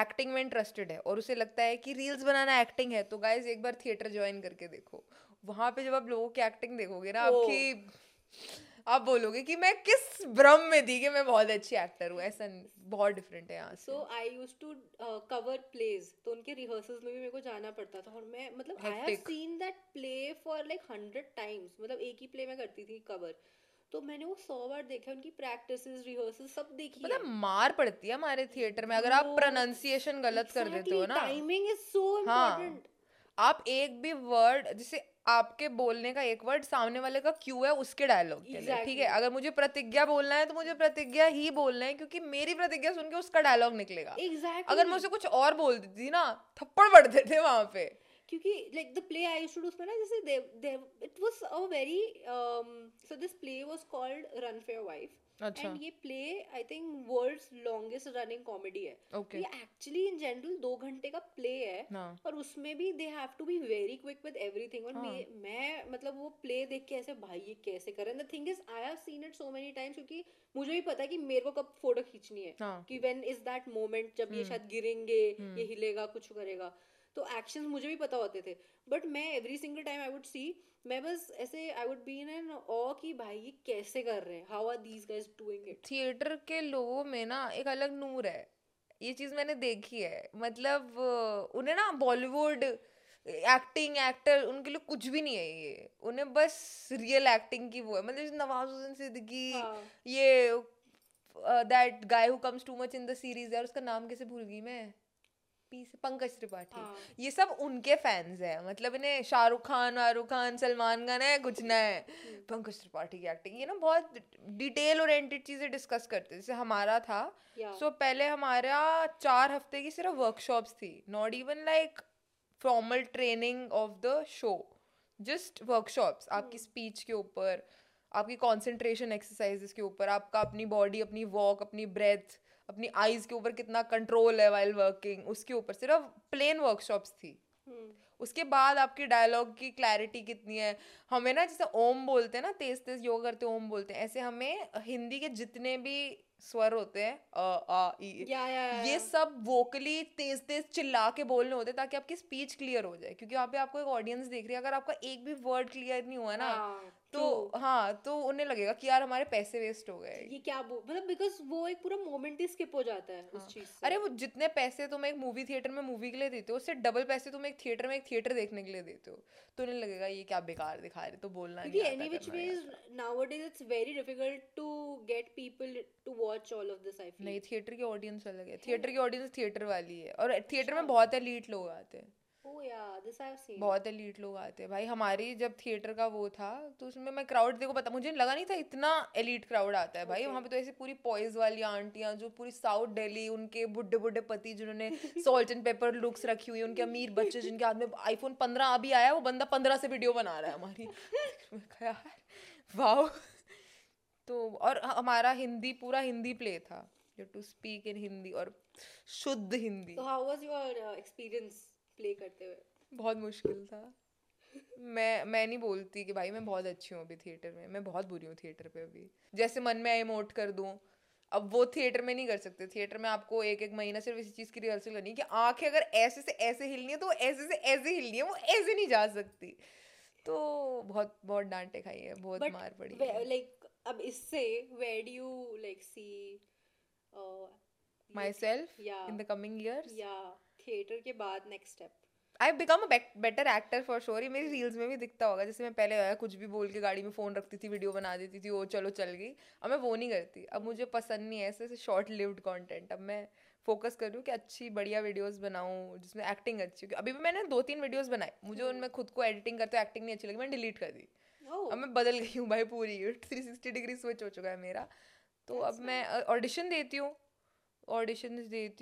एक्टिंग में इंटरेस्टेड है और उसे लगता है कि रील्स बनाना एक्टिंग है, तो गाइज एक बार थिएटर ज्वाइन करके देखो, वहां पे जब आप लोगों की एक्टिंग देखोगे ना आपकी, आप बोलोगे कि मैं किस भ्रम में थी कि मैं बहुत अच्छी एक्टर हूँ, ऐसा बहुत डिफरेंट है यहाँ से। So I used to cover plays, तो उनके रिहर्सल्स में भी मेरे को जाना पड़ता था, और मैं मतलब I have seen that play for like 100 times, मतलब एक ही प्ले मैं करती थी कवर, तो मैंने वो 100 बार देखा, उनकी प्रैक्टिसेस रिहर्सल सब देखी। मतलब मार पड़ती है हमारे थिएटर में अगर आप प्रोनाउंसिएशन गलत कर देते हो ना, टाइमिंग इज सो इम्पोर्टेंट। आप एक भी वर्ड, जैसे आपके बोलने का एक वर्ड सामने वाले का क्यू है उसके डायलॉग के लिए, ठीक है, अगर मुझे प्रतिज्ञा बोलना है तो मुझे प्रतिज्ञा ही बोलना है, क्योंकि मेरी प्रतिज्ञा सुन के उसका डायलॉग निकलेगा। अगर मुझे कुछ और बोल देती ना थप्पड़ पड़ते थे वहां पे, क्योंकि like the play I used to do उसमें ना, जैसे it was a very so this play was called run for your wife, and ये play I think world's longest running comedy है। ये एक्चुअली इन जनरल 2 घंटे का play है, और उसमें भी they have to be very quick with everything. और मैं मतलब वो प्ले देख के ऐसे भाई ये कैसे कर रहे हैं। The thing is I have seen it so many times, क्योंकि मुझे भी पता है कि मेरे को कब फोटो खींचनी है, कि व्हेन इज दैट मोमेंट जब ये शायद गिरेंगे, ये हिलेगा, कुछ करेगा, तो एक्शंस मुझे भी पता होते थे। बट मैं every single time I would see, मैं बस ऐसे I would be in an awe कि भाई ये कैसे कर रहे हैं, how are these guys doing it. Theatre के लोगों में ना एक अलग नूर है, ये चीज़ मैंने देखी है। मतलब उन्हें ना बॉलीवुड एक्टिंग एक्टर उनके लिए कुछ भी नहीं है, ये उन्हें बस रियल एक्टिंग की वो है। मतलब नवाज हुसैन सिद्दीकी, ये that guy who comes too much in the series, यार उसका नाम कैसे भूल गई मैं, पंकज त्रिपाठी, ये सब उनके फैंस हैं। मतलब इन्हें शाहरुख खान सलमान खान है कुछ ना है, पंकज त्रिपाठी की एक्टिंग, ये ना बहुत डिटेल ओरिएंटेड चीजें डिस्कस करते। जैसे हमारा था, सो पहले हमारा 4 हफ्ते की सिर्फ वर्कशॉप्स थी, not even like formal training of the show, just workshops आपकी स्पीच के ऊपर, आपकी कॉन्सेंट्रेशन एक्सरसाइजेस के ऊपर, आपका अपनी बॉडी, अपनी वॉक, अपनी ब्रेथ, अपनी आईज के ऊपर कितना कंट्रोल है वाइल वर्किंग, उसके ऊपर सिर्फ प्लेन वर्कशॉप्स थी। उसके बाद आपके डायलॉग की क्लैरिटी कितनी है, हमें ना जैसे ओम बोलते हैं ना, तेज तेज योग करते ओम बोलते हैं, ऐसे हमें हिंदी के जितने भी स्वर होते हैं ये सब वोकली तेज तेज चिल्ला के बोलने होते हैं, ताकि आपकी स्पीच क्लियर हो जाए, क्योंकि वहाँ पे आपको एक ऑडियंस देख रही है। अगर आपका एक भी वर्ड क्लियर नहीं हुआ ना तो तो उन्हें लगेगा कि यार हमारे पैसे वेस्ट हो गए, ये क्या मतलब, बिकॉज वो एक पूरा मोमेंट ही स्किप हो जाता है उस चीज से। अरे वो जितने पैसे तुम एक मूवी थिएटर में मूवी के लिए देते हो, उससे डबल पैसे तुम एक थिएटर देखने के लिए देते हो, तो उन्हें लगेगा ये क्या बेकार दिखा रहे, तो बोलना नहीं आता। Any which ways nowadays it's very difficult to get people to watch all of this. I feel नहीं, थिएटर की ऑडियंस अलग है, थिएटर की ऑडियंस थिएटर वाली है, और थिएटर में बहुत एलीट लोग आते हैं। बहुत एलीट लोग आते हैं भाई। हमारी जब थिएटर का वो था तो उसमें मैं क्राउड देखो, पता मुझे लगा नहीं था इतना एलीट क्राउड आता है भाई। वहाँ पे तो ऐसी पूरी पॉइज वाली आंटियाँ, जो पूरी साउथ दिल्ली, उनके बुढ़े बुढ़े पति जिन्होंने सॉल्ट एंड पेपर लुक्स रखी हुई, उनके अमीर बच्चे जिनके हाथ में iPhone 15 अभी आया, वो बंदा 15 से वीडियो बना रहा है हमारी। यार वाओ। तो और हमारा हिंदी, पूरा हिंदी प्ले था, you to speak in Hindi और शुद्ध Hindi. How was your experience play करते हुए? बहुत मुश्किल था। मैं नहीं बोलती कि भाई मैं बहुत अच्छी हूँ अभी थिएटर में, मैं बहुत बुरी हूँ थिएटर पे अभी। जैसे मन में इमोट कर दूँ, अब वो थिएटर में नहीं कर सकते। थिएटर में आपको 1-1 महीना सिर्फ इसी चीज़ की रिहर्सल करनी है कि आँखें अगर ऐसे से ऐसे हिलनी है तो ऐसे से ऐसे हिलनी है, वो ऐसे नहीं जा सकती। तो बहुत बहुत डांटे खाई है, बहुत मार पड़ी है। लाइक अब इससे where do you like see myself in the coming years? Theatre के बाद next step I've become a better actor for sure. ये मेरी रील्स में भी दिखता होगा, जैसे मैं पहले कुछ भी बोल के गाड़ी में फ़ोन रखती थी, वीडियो बना देती थी, वो चलो चल गई. अब मैं वो नहीं करती. अब मुझे पसंद नहीं है ऐसे शॉर्ट लिव्ड कंटेंट. अब मैं फोकस कर रही हूँ कि अच्छी बढ़िया वीडियोस बनाऊँ जिसमें एक्टिंग अच्छी हो. अभी भी मैंने 2-3 वीडियोस बनाए, मुझे उनमें खुद को एडिटिंग करते हुए एक्टिंग नहीं अच्छी लगी, मैंने डिलीट कर दी. अब मैं बदल गई हूँ भाई, पूरी 360 डिग्री स्विच हो चुका है मेरा. तो अब मैं ऑडिशन देती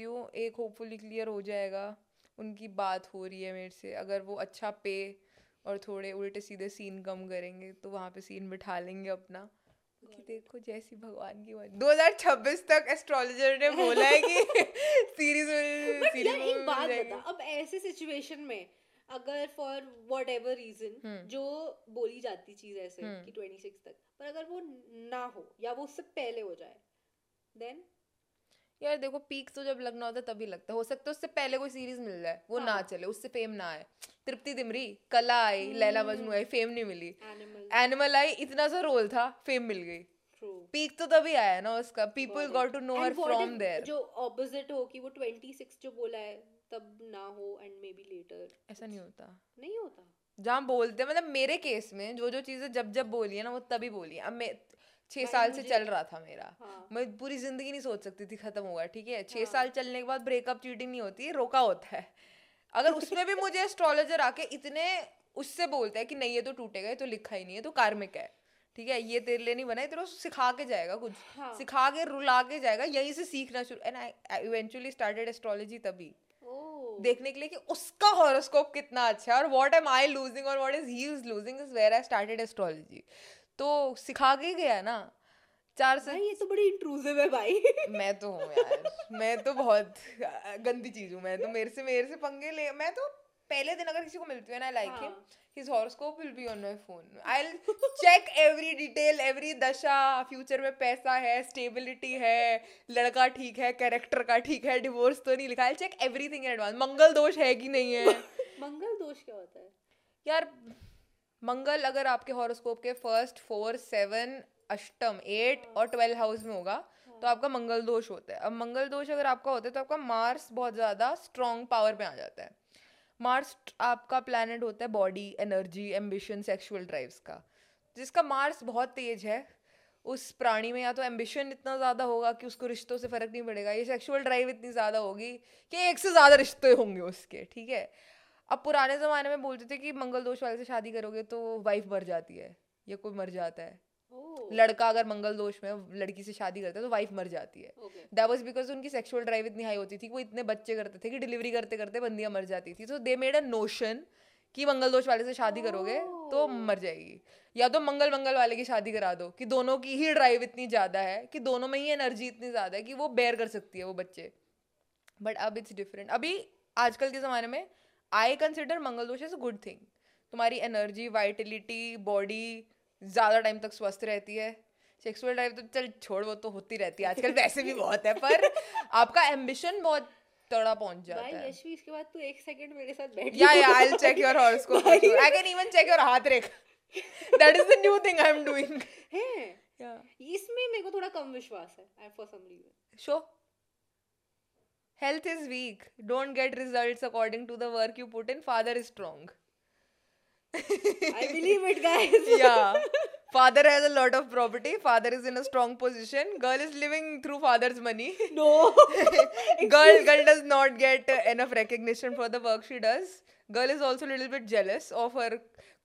हूँ. एक होपफुली क्लियर हो जाएगा, उनकी बात हो रही है मेरे से. अगर वो अच्छा पे और थोड़े उल्टे सीधे सीन कम करेंगे तो वहाँ पे सीन बिठा लेंगे अपना. कि देखो जैसी भगवान की बात. 2026 तक एस्ट्रोलॉजर ने बोला है कि सीरीज यार एक बात बता, अब ऐसे सिचुएशन में अगर फॉर वॉट एवर रीजन जो बोली जाती चीज ऐसे कि 26 तक, पर अगर वो ना हो या वो उससे पहले हो जाए, देन यार देखो पीक्स तो जब लगना होता है तभी लगता है. हो सकता है उससे पहले कोई सीरीज मिल जाए, वो ना चले, उससे फेम ना आए. तृप्ति दिमरी कला आई, लैला मजनू आई, फेम नहीं मिली. एनिमल आई, इतना सा रोल था, फेम मिल गई. पीक तो तभी आया ना उसका. People got to know her from there. जो ऑपोजिट हो कि वो 26 जो बोला है तब ना हो एंड मे बी लेटर, ऐसा नहीं होता. जहाँ बोलते मतलब मेरे केस में जो चीजें जब बोली है ना वो तभी बोली है. अब 6 साल से चल रहा था मेरा. मैं पूरी जिंदगी नहीं सोच सकती थी खत्म होगा, ठीक है. 6 साल चलने के बाद ब्रेकअप, चीटिंग नहीं होती, रोका होता है. अगर उसमें भी मुझे एस्ट्रोलॉजर आके इतने उससे बोलता है कि नहीं ये तो टूटेगा, ये तो लिखा ही नहीं है, तो कार्मिक है, ठीक है, ये तेरे लिए नहीं बना, तेरे को सिखा के जाएगा, कुछ सिखा के रुला के जाएगा. यहीं से सीखना शुरू. And I eventually started astrology तभी, देखने के लिए कि उसका हॉरोस्कोप कितना अच्छा है और व्हाट एम आई लूजिंग और what is he is losing is where I started astrology. तो सिखा के गया ना 4 साल. ये तो बड़ी इंट्रूसिव है भाई. मैं तो हूँ यार, मैं तो बहुत गंदी चीज हूँ. मैं तो मेरे से पंगे ले. मैं तो पहले दिन अगर किसी को मिलती है ना, like him, his horoscope will be on my phone. I will check every detail, every dasha. Future में पैसा है, स्टेबिलिटी है, लड़का ठीक है, कैरेक्टर का ठीक है, डिवोर्स तो नहीं लिखा, I check everything in advance. मंगल दोष है कि नहीं है. मंगल दोष क्या होता है यार? मंगल अगर आपके हॉरोस्कोप के फर्स्ट 4, 7, अष्टम 8 और 12 हाउस में होगा तो आपका मंगल दोष होता है. अब मंगल दोष अगर आपका होता है तो आपका मार्स बहुत ज़्यादा स्ट्रॉन्ग पावर में आ जाता है. मार्स आपका प्लैनेट होता है body, energy, ambition, sexual drives का. जिसका मार्स बहुत तेज है उस प्राणी में या तो एम्बिशन इतना ज़्यादा होगा कि उसको रिश्तों से फ़र्क नहीं पड़ेगा, ये सेक्सुअल ड्राइव इतनी ज़्यादा होगी कि 1 से ज़्यादा रिश्ते होंगे उसके, ठीक है. अब पुराने ज़माने में बोलते थे कि मंगल दोष वाले से शादी करोगे तो वाइफ मर जाती है या कोई मर जाता है. लड़का अगर मंगल दोष में लड़की से शादी करता है तो वाइफ मर जाती है. दैट वाज बिकॉज उनकी सेक्सुअल ड्राइव इतनी हाई होती थी कि वो इतने बच्चे करते थे कि डिलीवरी करते करते बंदियाँ मर जाती थी. सो दे मेड अ नोशन कि मंगल दोष वाले से शादी करोगे तो मर जाएगी, या तो मंगल वाले की शादी करा दो कि दोनों की ही ड्राइव इतनी ज़्यादा है कि दोनों में ही एनर्जी इतनी ज़्यादा है कि वो बेयर कर सकती है वो बच्चे. बट अब इट्स डिफरेंट. अभी आजकल के ज़माने में आई कंसिडर मंगल दोष इज अ गुड थिंग. तुम्हारी एनर्जी, वाइटलिटी, बॉडी ज़्यादा टाइम तक स्वस्थ रहती है. सेक्सुअल ड्राइव तो चल छोड़, वो तो होती रहती है आजकल, वैसे भी बहुत है, पर आपका एम्बिशन बहुत तड़ा पहुंच जाता है. भाई यशवी इसके बाद तू 1 सेकंड मेरे साथ बैठ जा. या I will check your horoscope. I can even check your हाथ रेखा. That is the new thing I am doing. है या इसमें मेरे को थोड़ा कम विश्वास है for some reason. Show health is weak, don't get results according to the work you put in, father is strong. I believe it guys. Yeah, father has a lot of property, father is in a strong position, girl is living through father's money. No. girl does not get enough recognition for the work she does. Girl is also a little bit jealous of her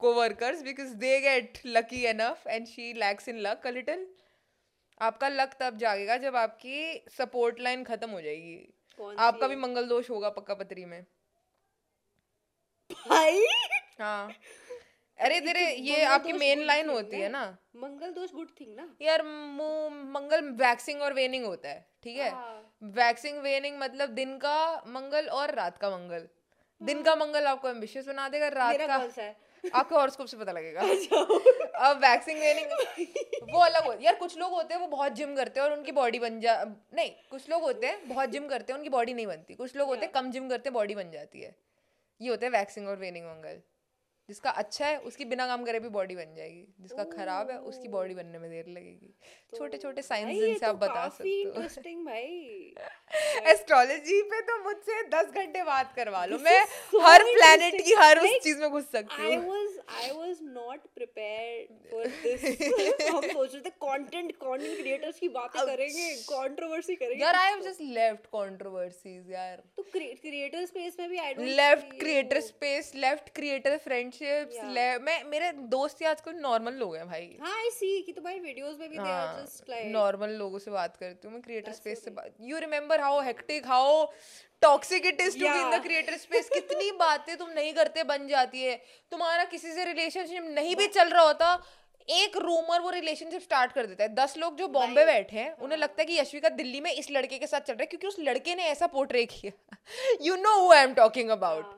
co-workers because they get lucky enough and she lacks in luck a little. आपका luck तब जागेगा जब आपकी support line खत्म हो जाएगी. आपका भी मंगल दोष होगा पक्का पतरी में भाई. हाँ अरे तेरे ये आपकी मेन लाइन होती है ना. मंगल दोष गुड थिंग ना यार. मंगल वैक्सिंग और वेनिंग होता है, ठीक है. वैक्सिंग वेनिंग मतलब दिन का मंगल और रात का मंगल. दिन का मंगल आपको एम्बिशियस बना देगा, रात का आपके हॉरोस्कोप से पता लगेगा. अब वैक्सिंग वेनिंग वो अलग होती है यार. कुछ लोग होते हैं वो बहुत जिम करते हैं और उनकी बॉडी बन जा नहीं कुछ लोग होते हैं बहुत जिम करते हैं उनकी बॉडी नहीं बनती. कुछ लोग होते हैं कम जिम करते हैं बॉडी बन जाती है. ये होता है वैक्सिंग और वेनिंग मंगल. जिसका अच्छा है उसकी बिना काम करे भी बॉडी बन जाएगी, जिसका खराब है उसकी बॉडी बनने में देर लगेगी। छोटे छोटे साइंस जिनसे आप बता सकते हो। इंटरेस्टिंग भाई। एस्ट्रोलॉजी पे तो मुझसे 10 घंटे बात करवा लो, मैं हर प्लेनेट की हर उस चीज में घुस सकती हूँ। I was not prepared for this. हम सोच रहे थे content creators की बातें करेंगे, controversy करेंगे। यार I have just left controversies यार। तो creator space में भी I don't left creator space, left creator friendships, मैं मेरे दोस्त ही आजकल normal लोग हैं भाई। हाँ I see कि तुम्हारी videos में भी they are just like normal लोगों से बात करती हूँ मैं creator space से। You remember how hectic, how toxic it is to be in the creator space. कितनी बातें तुम नहीं करते बन जाती है, तुम्हारा किसी से रिलेशनशिप नहीं भी चल रहा होता, एक रूमर वो रिलेशनशिप स्टार्ट कर देता है। 10 लोग जो बॉम्बे बैठे हैं उन्हें लगता है कि यशवी का दिल्ली में इस लड़के के साथ चल रहा है क्योंकि उस लड़के ने ऐसा पोर्ट्रे किया, you know who I am talking about.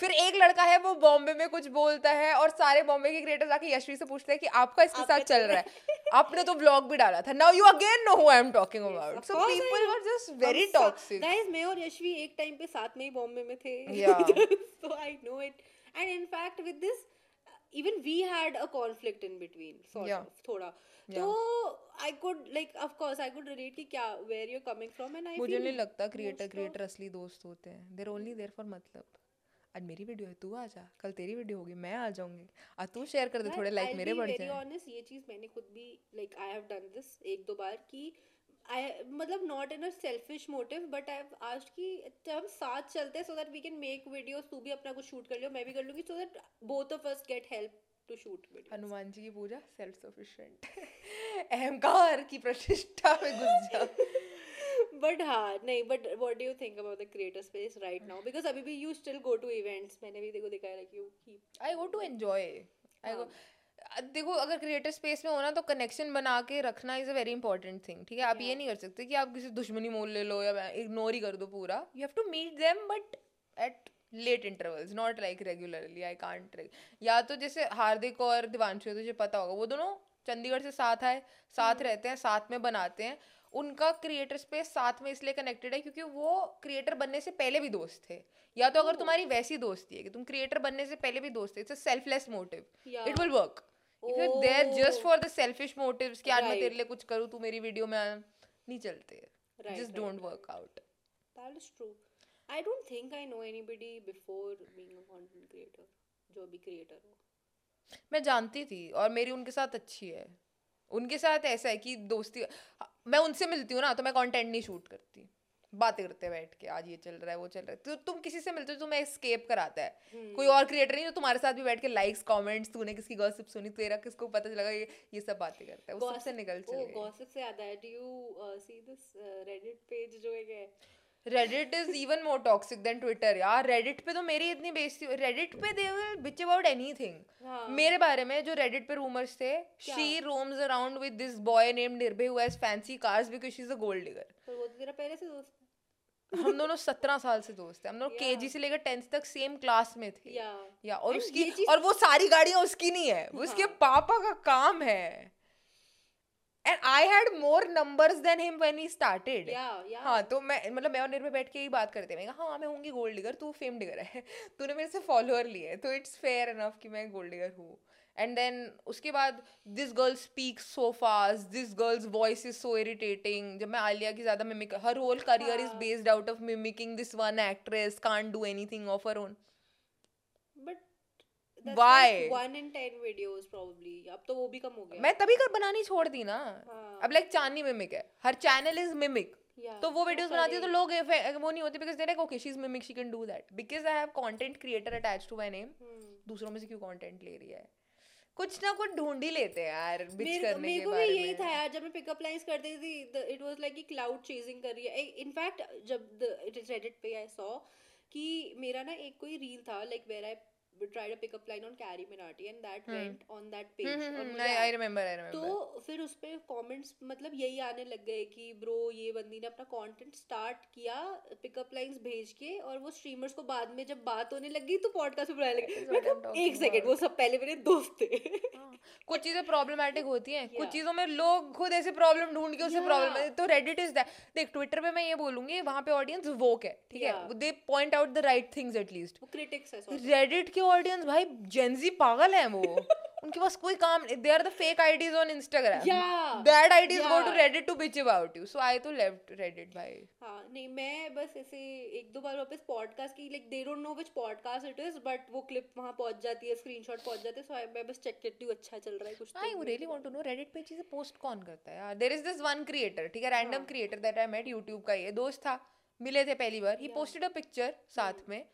फिर एक लड़का है वो बॉम्बे में कुछ बोलता है और सारे बॉम्बे के क्रिएटर्स आके यशवी से पूछते हैं कि आपका इसके साथ चल रहा है, आपने तो ब्लॉग भी डाला था, now you again know who I am talking about. So people were just very toxic. Guys मैं और यशवी एक टाइम पे साथ में ही बॉम्बे में थे, so I know it. And in fact with this even we had a conflict in between sort of thoda so I could like of course I could relate ki kya where you're coming from and I mujhe nahi lagta creator asli dost hote hain, they're only there for matlab आज मेरी video है तू आ जा, कल तेरी video होगी मैं आ जाऊंगी, आज तू शेयर कर दे थोड़े लाइक मेरे बढ़ जाए। वेरी ऑनेस्ट ये चीज मैंने खुद भी like I have done this 1-2 बार कि मतलब not in a selfish motive but I have asked कि हम साथ चलते हैं so that we can make videos, तू भी अपना कुछ शूट कर लियो मैं भी कर लूंगी, so that both of us get help to shoot videos. Hanuman ji की पूजा, सेल्फ सफिशिएंट, अहंकार की प्रतिष्ठा में घुस जा। बट हाँ नहीं, but what do you think about the creator space right now, because अभी भी you still go to events. मैंने भी देखो दिखाया कि you keep I go to enjoy. देखो अगर क्रिएटर स्पेस में होना तो कनेक्शन बना के रखना is a very important thing, ठीक है। आप ये नहीं कर सकते कि आप किसी दुश्मनी मोल ले लो या इग्नोर ही कर दो पूरा। You have to meet them but at late intervals, not like regularly. I can't. या तो जैसे हार्दिक और दिवांशु तुझे पता होगा वो दोनों चंडीगढ़ से साथ आए, साथ रहते हैं, साथ में बनाते हैं। उनका क्रिएटर स्पेस साथ में इसलिए कनेक्टेड है क्योंकि वो क्रिएटर बनने से पहले भी दोस्त थे। या तो अगर तुम्हारी वैसी दोस्ती है कि तुम क्रिएटर बनने से पहले भी दोस्त थे, it's a selfless motive, it will work. If you're there just for the selfish motives कि आज मैं तेरे लिए कुछ करूँ तू मेरी वीडियो में नहीं चलते, just don't work out. That is true. I don't think I know anybody before being a content creator जो भी creator हो। मैं जानती थी और मेरी उनके साथ अच्छी है। उनके साथ ऐसा है कि दोस्ती, मैं उनसे मिलती हूँ ना तो मैं कंटेंट नहीं शूट करती, बातें करते बैठ के आज ये चल रहा है वो चल रहा है। तो तुम किसी से मिलते हो तुम्हें एस्केप कराता है, कोई और क्रिएटर नहीं जो तुम्हारे साथ भी बैठ के लाइक्स कमेंट्स तूने किसकी गॉसिप सुनी, तेरा किसको पता चला, ये सब बातें करता है। उससे निकल चले। ओ गॉसिप से याद आया, do you see this Reddit page जो है? Reddit is even more toxic than Twitter यार। रेडिट पे तो मेरी इतनी बेइज्जती, रेडिट पे they will bitch about anything. मेरे बारे में जो रेडिट पे रूमर्स थे, she roams around with this boy named Nirbhay who has fancy cars because she is a gold digger. पर वो तो तेरा पहले से दोस्त। हम दोनों 17 साल से दोस्त हैं। हम दोनों केजी से लेकर 10th तक सेम क्लास में थे। और उसकी और वो सारी गाड़ियां उसकी नहीं है, उसके पापा का काम है। And I had more numbers than him when he started. हाँ तो मैं मतलब मैं और निर्भय बैठ के ही बात करते हैं। मैं कहा हाँ मैं होंगी गोल्ड डिगर, तू फेम डिगर है, तूने मेरे से फॉलोअर लिए है तो इट्स फेयर इनफ कि मैं गोल्ड डिगर हूँ। एंड देन उसके बाद this girl speaks so fast, this girl's voice is so irritating. जब मैं आलिया की ज़्यादा mimic, her whole career is based out of mimicking this one actress, can't do anything of her own. That's why? Like 1 in 10 videos probably. अब तो वो भी कम हो गया। मैं तभी कर बनानी छोड़ दी ना। अब लाइक चांदनी मिमिक है, हर चैनल इज मिमिक, तो वो वीडियोस बनाती है तो लोग वो नहीं होते because they're like okay she's mimic she can do that because I have content creator attached to my name। दूसरों में से क्यों content ले रही है? कुछ ना कुछ ढूंढ ही लेते हैं यार बिच करने के बारे में। मेरे को भी यही था यार जब मैं पिकअप लाइंस करती थी, इट वाज लाइक कि क्लाउड चेजिंग कर रही है। इनफैक्ट जब रेडिट पे आई सॉ कि मेरा ना एक कोई रील था like where I we tried a pickup line on Carrie Minotti and that went on that page. I remember. तो फिर उसपे comments मतलब यही आने लग गए कि bro ये बंदी ने अपना content start किया pickup lines भेज के और वो streamers को बाद में जब बात होने लगी तो podcast पे बुलाने लगे। एक second वो सब पहले मेरे दोस्त थे। कुछ चीजें problematic होती हैं, कुछ चीजों में लोग खुद ऐसे problem ढूंढ के उसे problem। तो Reddit is that। देख Twitter पे मैं ये बोलूँगी वहाँ पे audience woke है, ठीक है, they point out the right things at least। Reddit के ऑडियंस भाई जेंजी पागल है वो उनके पास कोई काम they are the fake IDs on Instagram bad IDs go to Reddit to bitch about you so I तो लेफ्ट रेडिट भाई हां नहीं मैं बस ऐसे एक दो बार वापस पॉडकास्ट की like they don't know which podcast it is but वो क्लिप वहां पहुंच जाती है स्क्रीनशॉट पहुंच जाते हैं सो आई मैं बस चेक करती हूं अच्छा चल रहा है कुछ I really want to know Reddit पे चीजें पोस्ट कौन करता है यार there is this one creator ठीक है random creator that I met YouTube का ये दोस्त था मिले थे पहली बार ही पोस्टेड अ पिक्चर साथ में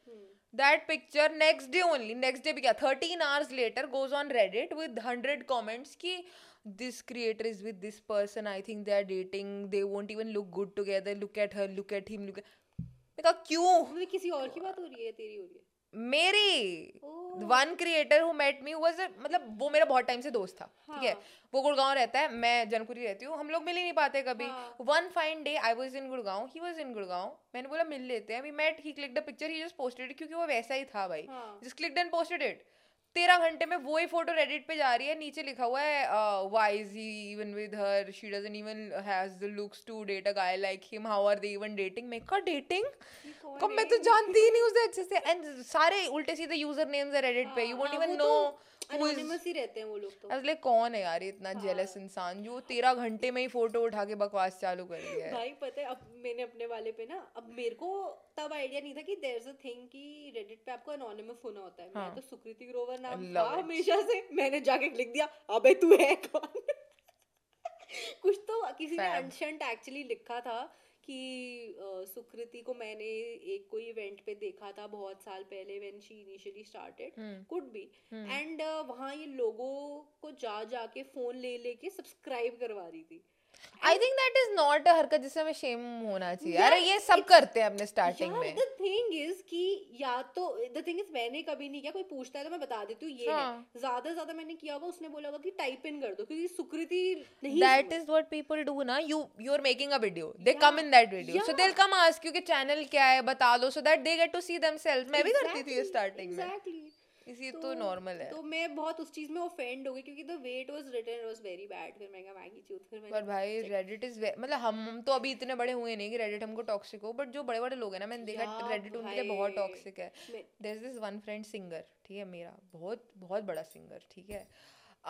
That picture next day भी क्या 13 hours later goes on Reddit with 100 comments कि this creator is with this person I think they are dating they won't even look good together look at her look at him look at मैं कहा क्यों मतलब किसी और की बात हो रही है तेरी हो रही है मेरी one creator who met me was मतलब वो मेरा बहुत टाइम से दोस्त था ठीक है वो गुड़गांव रहता है मैं जनकपुरी रहती हूँ हम लोग मिल ही नहीं पाते कभी one fine day I was in Gurgaon he was in Gurgaon मैंने बोला मिल लेते हैं we met he clicked the picture he just posted it क्योंकि वो वैसा ही था भाई just clicked and posted it 13 घंटे में वो ही फोटो रेडिट पे जा रही है नीचे लिखा हुआ है why is he even with her she doesn't even has the looks to date a guy like him how are they even dating मैं का डेटिंग कब मैं तो जानती ही नहीं उसे अच्छे से एंड सारे उल्टे सीधे यूजर नेम्स है रेडिट पे you won't even know Anonymous ही रहते हैं वो लोग तो असली कौन है यार इतना जेलस इंसान जो 13 घंटे में ही फोटो उठा के बकवास चालू कर रही है भाई पता है अब मैंने अपने वाले पे ना अब मेरे को तब आइडिया नहीं था कि देयर इज अ थिंग कि रेडिट पे आपको एनोनिमस होना होता है मैं तो सुकृति ग्रोवर नाम था हमेशा से मैंने जाके लिख दिया अबे तू है कौन कुछ तो किसी ने एंशिएंट एक्चुअली लिखा था कि सुकृति को मैंने एक कोई इवेंट पे देखा था बहुत साल पहले when she initially started could be and वहाँ ये लोगों को जा जाके फोन ले लेके सब्सक्राइब करवा रही थी I think that is not a हरकत जिससे हमें शेम होना चाहिए अरे ये सब करते हैं अपने स्टार्टिंग में द थिंग इज कि या तो द थिंग इज मैंने कभी नहीं किया कोई पूछता है तो मैं बता देती हूँ ये है ज्यादा से ज्यादा मैंने किया होगा उसने बोला होगा कि टाइप इन कर दो क्योंकि सुकृति नहीं that is what people do ना you are making a video they come in that video so they will come ask you कि चैनल क्या है बता दो so that they get to see themselves मैं भी करती थी स्टार्टिंग में इसी तो नॉर्मल है तो मैं बहुत उस चीज में ऑफेंड हो गई क्योंकि the way it was written was very bad फिर मैं मैग्नीट्यूड फिर मैं पर भाई रेडिट इज मतलब हम तो अभी इतने बड़े हुए नहीं कि रेडिट हमको टॉक्सिक हो बट जो बड़े बड़े लोग हैं ना मैंने देखा रेडिट उनके लिए बहुत टॉक्सिक है there is this one friend singer ठीक है मेरा बहुत बहुत बड़ा सिंगर ठीक है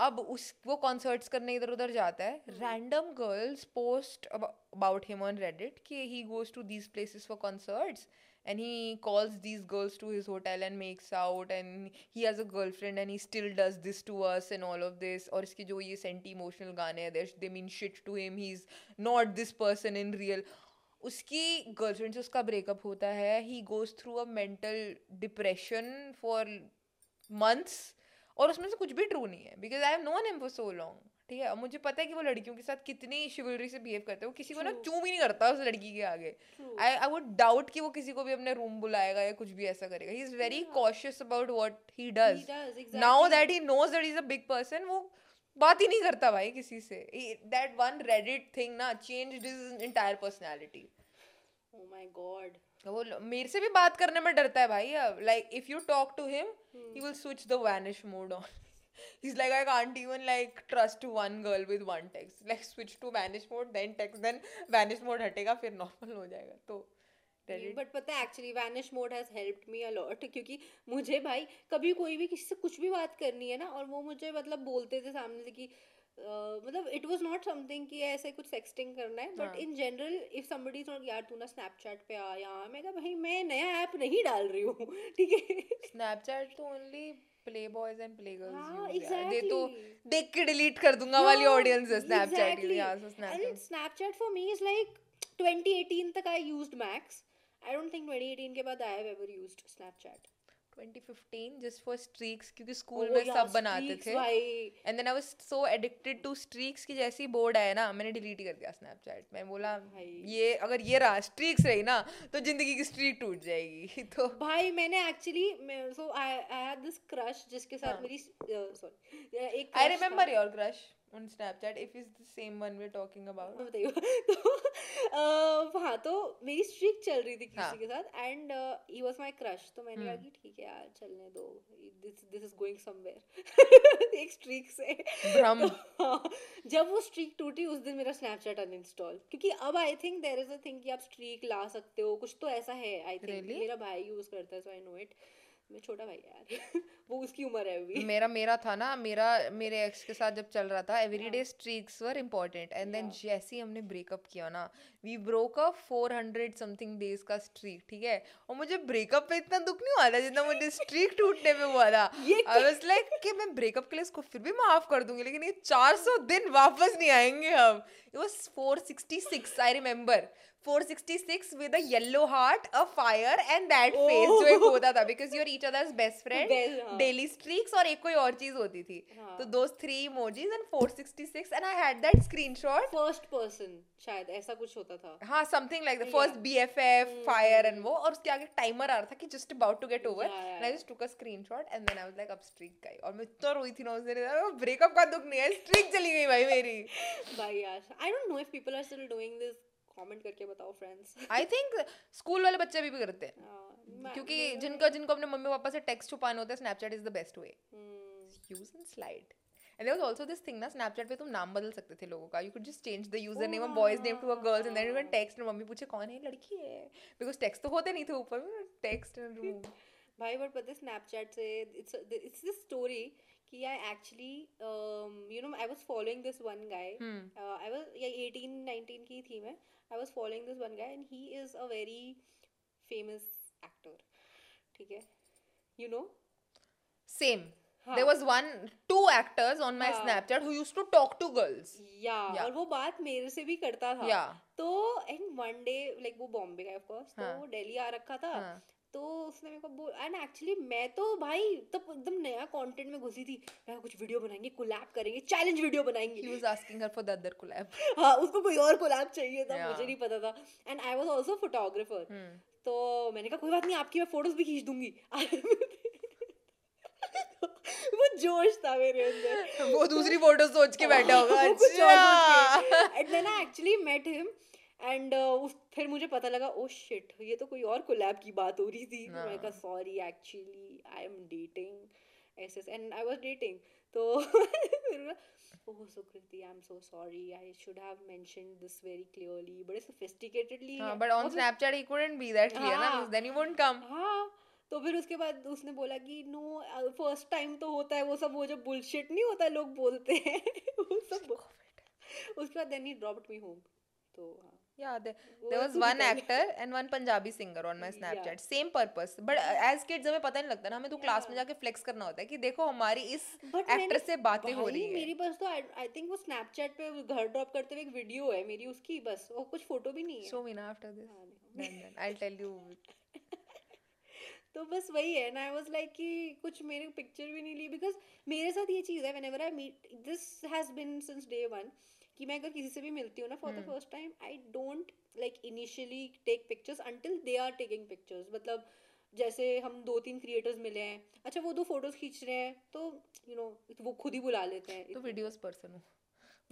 अब उस वो कॉन्सर्ट्स करने इधर उधर जाता है random girls post about him on Reddit कि he goes to these places for concerts and he calls these girls to his hotel and makes out and he has a girlfriend and he still does this to us and all of this aur iske jo ye senti emotional gaane hai they mean shit to him he's not this person in real uski girlfriend se uska breakup hota hai he goes through a mental depression for months aur usme se kuch bhi true nahi hai because I have known him for so long ठीक है मुझे पता है कि वो लड़कियों के साथ कितनी शिवलरी से बिहेव करते हैं वो किसी को ना चूम ही नहीं करता उस लड़की के आगे आई वुड डाउट कि वो किसी को भी अपने रूम बुलाएगा या कुछ भी ऐसा करेगा he is very cautious about what he does now that he knows that is a big person वो बात ही नहीं करता भाई किसी से दैट वन रेडिट थिंग ना changed his entire personality oh my god वो मेरे से भी बात करने में डरता है भाई अब like if you talk to him he will switch the vanish mode on He's like, I can't even like trust one girl with one text. Like switch to vanish mode, then text, then vanish mode हटेगा, फिर normal हो जाएगा. तो but पता है actually vanish mode has helped me a lot क्योंकि मुझे भाई कभी कोई भी किसी से कुछ भी बात करनी है ना और वो मुझे मतलब बोलते थे सामने से कि मतलब इट वाज नॉट समथिंग कि ऐसे कुछ सेक्सटिंग करना है but in general if somebody is not यार तू ना स्नैपचैट पे आ या मैं कहा भाई मैं नया ऐप नहीं डाल रही हूँ ठीक है स्नैपचैट तो only Playboys and playgirls they to dekh ke delete kar dunga wali audience Snapchat ke liye so Snapchat for me is like 2018 tak I used max I don't think 2018 ke baad I have ever used Snapchat 2015 just for streaks kyunki school mein sab banate the and then I was so addicted to streaks ki jaise hi bored aaya na maine delete kar diya Snapchat maine bola ye agar ye raha streaks rahi na to zindagi ki streak toot jayegi to bhai maine actually so I had this crush jiske sath meri sorry ek I remember your crush on Snapchat if it's the same one we're talking about हाँ तो मेरी streak चल रही थी किसी के साथ and he was my crush तो मैंने कहा कि ठीक है यार चलने दो this is going somewhere एक स्ट्रीक से भ्रम जब वो स्ट्रीक टूटी उस दिन मेरा Snapchat uninstall क्योंकि अब I think there is a thing कि आप स्ट्रीक ला सकते हो कुछ तो ऐसा है I think मेरा भाई यूज करता है so I know it मैं छोटा भाई यार वो उसकी उम्र है अभी। मेरा था ना, मेरे एक्स के साथ जब चल रहा था, everyday streaks were important and then जैसे ही हमने ब्रेकअप किया ना, we broke up 400 something days का स्ट्रीक, ठीक है, और मुझे ब्रेकअप पे इतना दुख नहीं हुआ था जितना मुझे स्ट्रीक टूटने पे हुआ था। आई वाज लाइक कि मैं ब्रेकअप के लिए इसको फिर भी माफ कर दूंगी, लेकिन ये 400 दिन वापस नहीं आएंगे हम। It was 466 I remember, 466 with a yellow heart, a fire and that face जो एक होता था because you're each other's best friend, daily streaks और एक कोई और चीज होती थी, तो those three emojis and 466 and I had that screenshot. First person शायद ऐसा कुछ होता था, हाँ something like the first BFF fire and वो, और उसके आगे timer आ रहा था कि just about to get over and I just took a screenshot and then I was like अब streak गई, और मैं इतना रोई थी ना उस दिन, breakup का दुख नहीं है, streak चली गई भाई मेरी। भाई यार I don't know if people are still doing this, comment करके बताओ फ्रेंड्स। आई थिंक स्कूल वाले बच्चे भी करते हैं, क्योंकि जिनको अपने मम्मी पापा से टेक्स्ट छुपाने होते हैं, Snapchat is the best way, use and slide. And there was also this thing ना, स्नैपचैट पे तुम नाम बदल सकते थे लोगों का, you could just change the user name of boys name to a girls and then you can text, और मम्मी पूछे कौन है, लड़की है, बिकॉज़ टेक्स्ट तो होते नहीं थे ऊपर, टेक्स्ट एंड रूम। भाई बट पता है स्नैपचैट से इट्स दिस स्टोरी कि I actually you know I was following this one guy, I was 18 19 की थी मैं, I was following this one guy and he is a very famous actor. ठीक है, you know? Same. हाँ. There was two actors on my Snapchat who used to talk to girls. Yeah. और वो बात मेरे से भी करता था. Yeah. तो and one day like वो Bombay का of course, तो वो Delhi आ रखा था. हाँ. तो उसने मेरे को बोल, एंड एक्चुअली मैं तो भाई तब एकदम नया कंटेंट में घुसी थी, मैं कुछ वीडियो बनाएंगे, कोलैब करेंगे, चैलेंज वीडियो बनाएंगे। He was asking her for the other collab. हाँ, उसको कोई और कोलैब चाहिए था, मुझे नहीं पता था। And I was also photographer, तो मैंने कहा कोई बात नहीं, आपकी मैं फोटोज भी खींच दूंगी। वो जोश था मेरे अंदर, वो दूसरी फोटो सोच के बैठा होगा। And then I actually met him and फिर मुझे पता लगा, ओ शिट, ये तो कोई और कोलैब की बात हो रही थी। मैंने कहा sorry actually I am dating ऐसे, एंड आई वाज डेटिंग, तो oh Sukriti I am so sorry, I should have mentioned this very clearly, बड़े sophisticatedly, but on Snapchat he couldn't be that clear ना, because then you won't come. हां, तो फिर उसके बाद उसने बोला कि नो, फर्स्ट टाइम तो होता है वो सब, वो जो बुलशिट नहीं होता लोग बोलते हैं वो सब। उसके बाद then he dropped me home. तो yeah, there was one actor and one Punjabi singer on my Snapchat, same purpose, but as kids हमें पता नहीं लगता ना, हमें तो क्लास में जाके फ्लेक्स करना होता है कि देखो हमारी इस एक्टर से बातें हो रही है। मेरी बस तो आई थिंक वो Snapchat पे घर ड्रॉप करते हुए एक वीडियो है मेरी उसकी बस, और कुछ फोटो भी नहीं है। So Mina after this, then I'll tell you. तो बस वही है ना, I was like कि कुछ मेरे पिक्चर भी नहीं ली, because मेरे साथ ये चीज़ है, whenever I meet, this has been since day one, कि मैं अगर किसी से भी मिलती हूँ ना for the first time, I don't like initially take pictures until they are taking pictures. मतलब जैसे हम 2-3 क्रिएटर्स मिले हैं, अच्छा वो 2 फोटोज खींच रहे हैं, तो यू नो वो खुद ही बुला लेते हैं। तो वीडियोस पर्सन हूँ,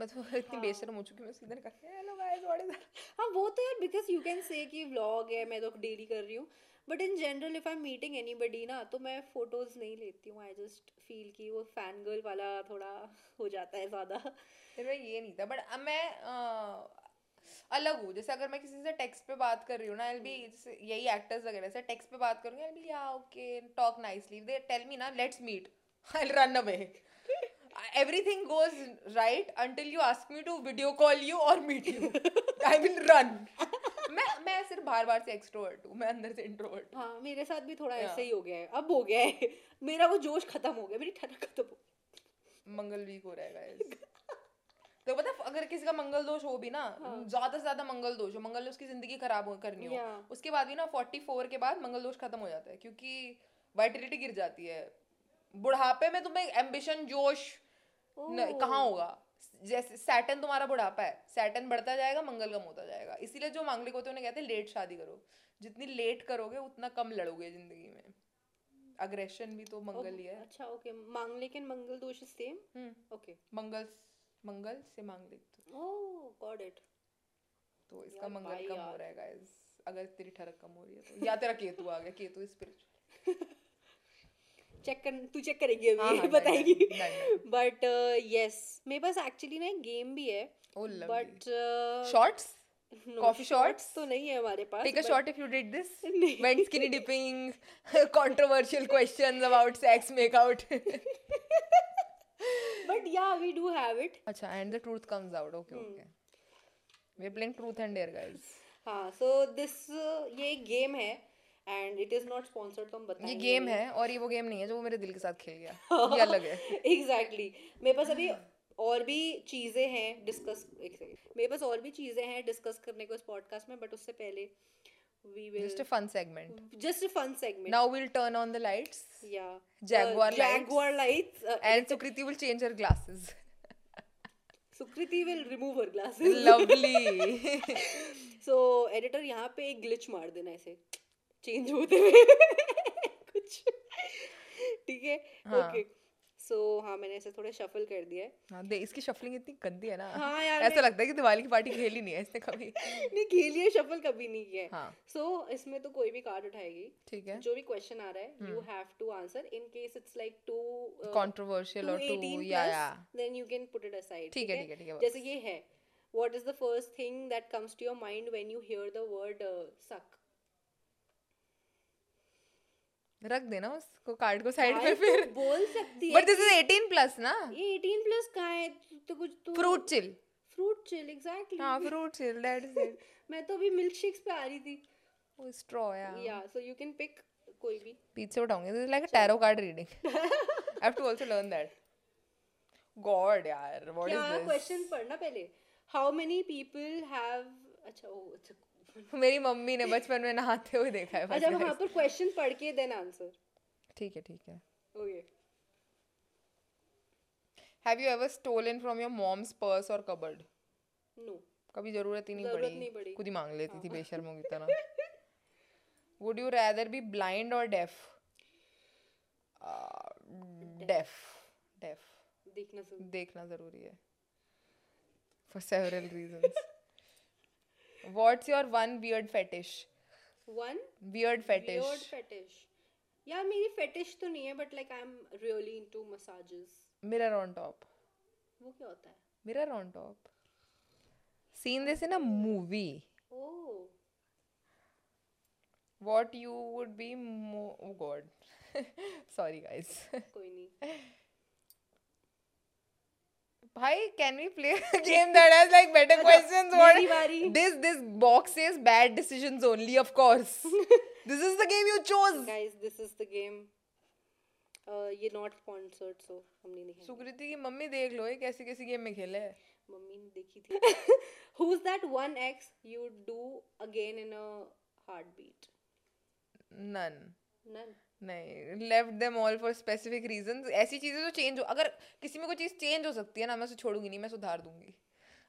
बट वो इतनी बेशर्म हो चुकी मैं सीधा करती हूँ हेलो गाइस व्हाट इज। हाँ वो तो यार बिकॉज यू कैन से कि व्लॉग है, मैं तो डेली कर रही हूँ, but in general if I am meeting anybody ना, तो मैं फोटोज नहीं लेती हूँ। आई जस्ट फील कि वो फैन गर्ल वाला थोड़ा हो जाता है ज़्यादा। मेरा ये नहीं था, बट अब मैं अलग हूँ। जैसे अगर मैं किसी से टेक्स्ट पे बात कर रही हूँ ना, आई विल बी जैसे यही एक्टर्स वगैरह से टेक्स्ट पे बात करूँगी, आई विल बी या okay talk nicely, they tell me ना let's meet, I will run away. Everything goes right until you ask me to video call you or meet you. I will run. मैं सिर्फ बार-बार से extrovert हूँ, मैं अंदर से introvert। हाँ मेरे साथ भी थोड़ा ऐसे ही हो गया है, अब हो गया है, मेरा वो जोश खत्म हो गया, मेरी ठनक खत्म हो गई। मंगल वीक हो रहा है guys। तो पता है अगर किसी का मंगल दोष हो भी ना, ज्यादा से ज्यादा मंगल दोष हो, मंगल उसकी जिंदगी खराब करनी हो, उसके बाद भी ना 44 के बाद मंगल दोष खत्म हो जाता है, क्योंकि वाइटिलिटी गिर जाती है। बुढ़ापे में तुम्हें एम्बिशन जोश कहाँ होगा, जैसे सैटर्न तुम्हारा बुढ़ापा है, सैटर्न बढ़ता जाएगा, मंगल कम होता जाएगा। इसीलिए जो मांगलिक होते हैं उन्हें कहते हैं लेट शादी करो, जितनी लेट करोगे उतना कम लड़ोगे जिंदगी में। अग्रेशन भी तो मंगल ही है। अच्छा ओके, मांगलिक एंड मंगल दोष सेम। ओके, मंगल से मांगलिक। Oh got it. तो इसका मंगल कम हो रहा है गाइस, अगर तेरी ठरक कम हो रही है तो, या तेरा केतु आ गया, केतु स्पिरिचुअल तू चेक करेगी अभी बताएगी। बट यस मेरे पास एक्चुअली ना गेम भी है, बट शॉर्ट्स कॉफी शॉट्स तो नहीं है हमारे पास. Take a shot if you did this. Went skinny dipping, controversial questions about sex, makeout. But yeah, we do have it. अच्छा, and the truth comes out. Okay, okay. We're playing truth and dare, guys. हाँ, so this ये game है and it is not sponsored. तो हम बताएंगे. ये game है और ये वो game नहीं है जो वो मेरे दिल के साथ खेल गया. क्या लगे? Exactly. मेरे पास अभी और भी चीज़ें हैं डिस्कस करने को इस पॉडकास्ट में, बट उससे पहले we will just a fun segment. Now we'll turn on the lights. Yeah. Jaguar lights. And Sukriti will change her glasses. Sukriti will remove her glasses. Lovely. So editor यहाँ पे एक glitch मार देना, ऐसे change होते हुए कुछ. ठीक है, okay. So, हाँ, मैंने ऐसे थोड़े shuffle कर दिया है. हाँ, इसकी shuffling इतनी गंदी है ना. हाँ यार, ऐसा लगता है कि दिवाली की पार्टी खेली नहीं है इसने कभी. नहीं खेली है, shuffle कभी नहीं किया है. हाँ. So, इसमें तो कोई भी कार्ड उठाएगी. ठीक है. जो भी question आ रहा है, you have to answer. In case it's like too controversial or too, yeah, then you can put it aside. ठीक है, ठीक है, ठीक है. जैसे ये है, what is the first thing that comes to your mind when you hear the word suck? रख देना उसको, कार्ड को साइड में. फिर बोल सकती है, बट दिस इज 18+ ना. ये 18+ कहाँ है? तो कुछ तो फ्रूट चिल एग्जैक्टली. हाँ, fruit chill, that is it. मैं तो अभी मिल्क शेक्स पे आ रही थी. वो स्ट्रॉ या सो यू कैन पिक कोई भी, पीछे उठाऊंगी. This is like a tarot card reading. I have to also learn that. God यार, व्हाट इज दिस? क्या क्वेश्चन पढ़ना पहले. हाउ मेनी पीपल हैव, अच्छा ओ मेरी मम्मी ने बचपन में नहाते हुए देखा है. अच्छा, वहां पर क्वेश्चन पढ़ के देन आंसर. ठीक है, ठीक है, okay. Have you ever stolen from your mom's purse और कबर्ड? नो, कभी जरूरत ही नहीं पड़ी, खुद ही मांग लेती थी बेशर्मों की तरह. Would you rather be blind और डेफ? डेफ. देखना जरूरी है for several reasons. What's your one weird fetish? Weird fetish. यार मेरी fetish तो नहीं है, but like I'm really into massages. Mirror on top. वो क्या होता है? Mirror on top. Seen this in a movie. Oh. What you would be more? Oh God. Sorry guys. कोई नहीं. Bhai, can we play a game that has like better questions? What? This box says bad decisions only, of course. This is the game you chose. Guys, this is the game. ये not sponsored, so हमने नहीं खेला. सुकृति की mummy देख लो ये कैसी कैसी game में खेला है. मम्मी ने देखी थी. Who's that one ex you do again in a heartbeat? None. नहीं, left them all for specific reasons. ऐसी चीज़ें तो चेंज हो, अगर किसी में कोई चीज़ चेंज हो सकती है ना, मैं उसे छोड़ूंगी नहीं, मैं सुधार दूंगी.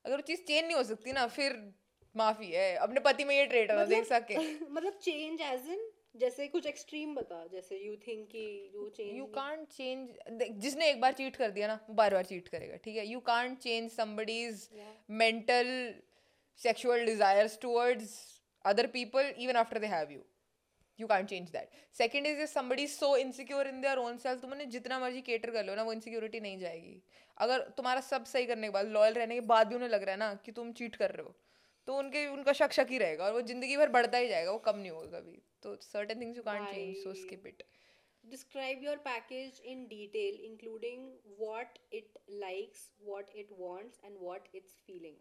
अगर वो चीज़ चेंज नहीं हो सकती ना, फिर माफ़ी है. अपने पति में ये ट्रेट है देख सके. मतलब चेंज एज इन, जैसे कुछ एक्सट्रीम बता, जैसे यू थिंक कि you change, you can't change. जिसने एक बार चीट कर दिया ना, बार बार चीट करेगा. ठीक है, you can't change somebody's mental sexual desires towards other people even after they have you. You can't change that. Second is if somebody is so insecure in their own self, तुमने जितना मर्जी cater कर लो ना, वो insecurity नहीं जाएगी. अगर तुम्हारा सब सही करने के बाद, loyal रहने के बाद भी उन्हें लग रहा है ना कि तुम cheat कर रहे हो, तो उनका शक ही रहेगा और वो जिंदगी भर बढ़ता ही जाएगा, वो कम नहीं होगा कभी. तो certain things you can't change, so skip it. Describe your package in detail, including what it likes, what it wants, and what it's feeling.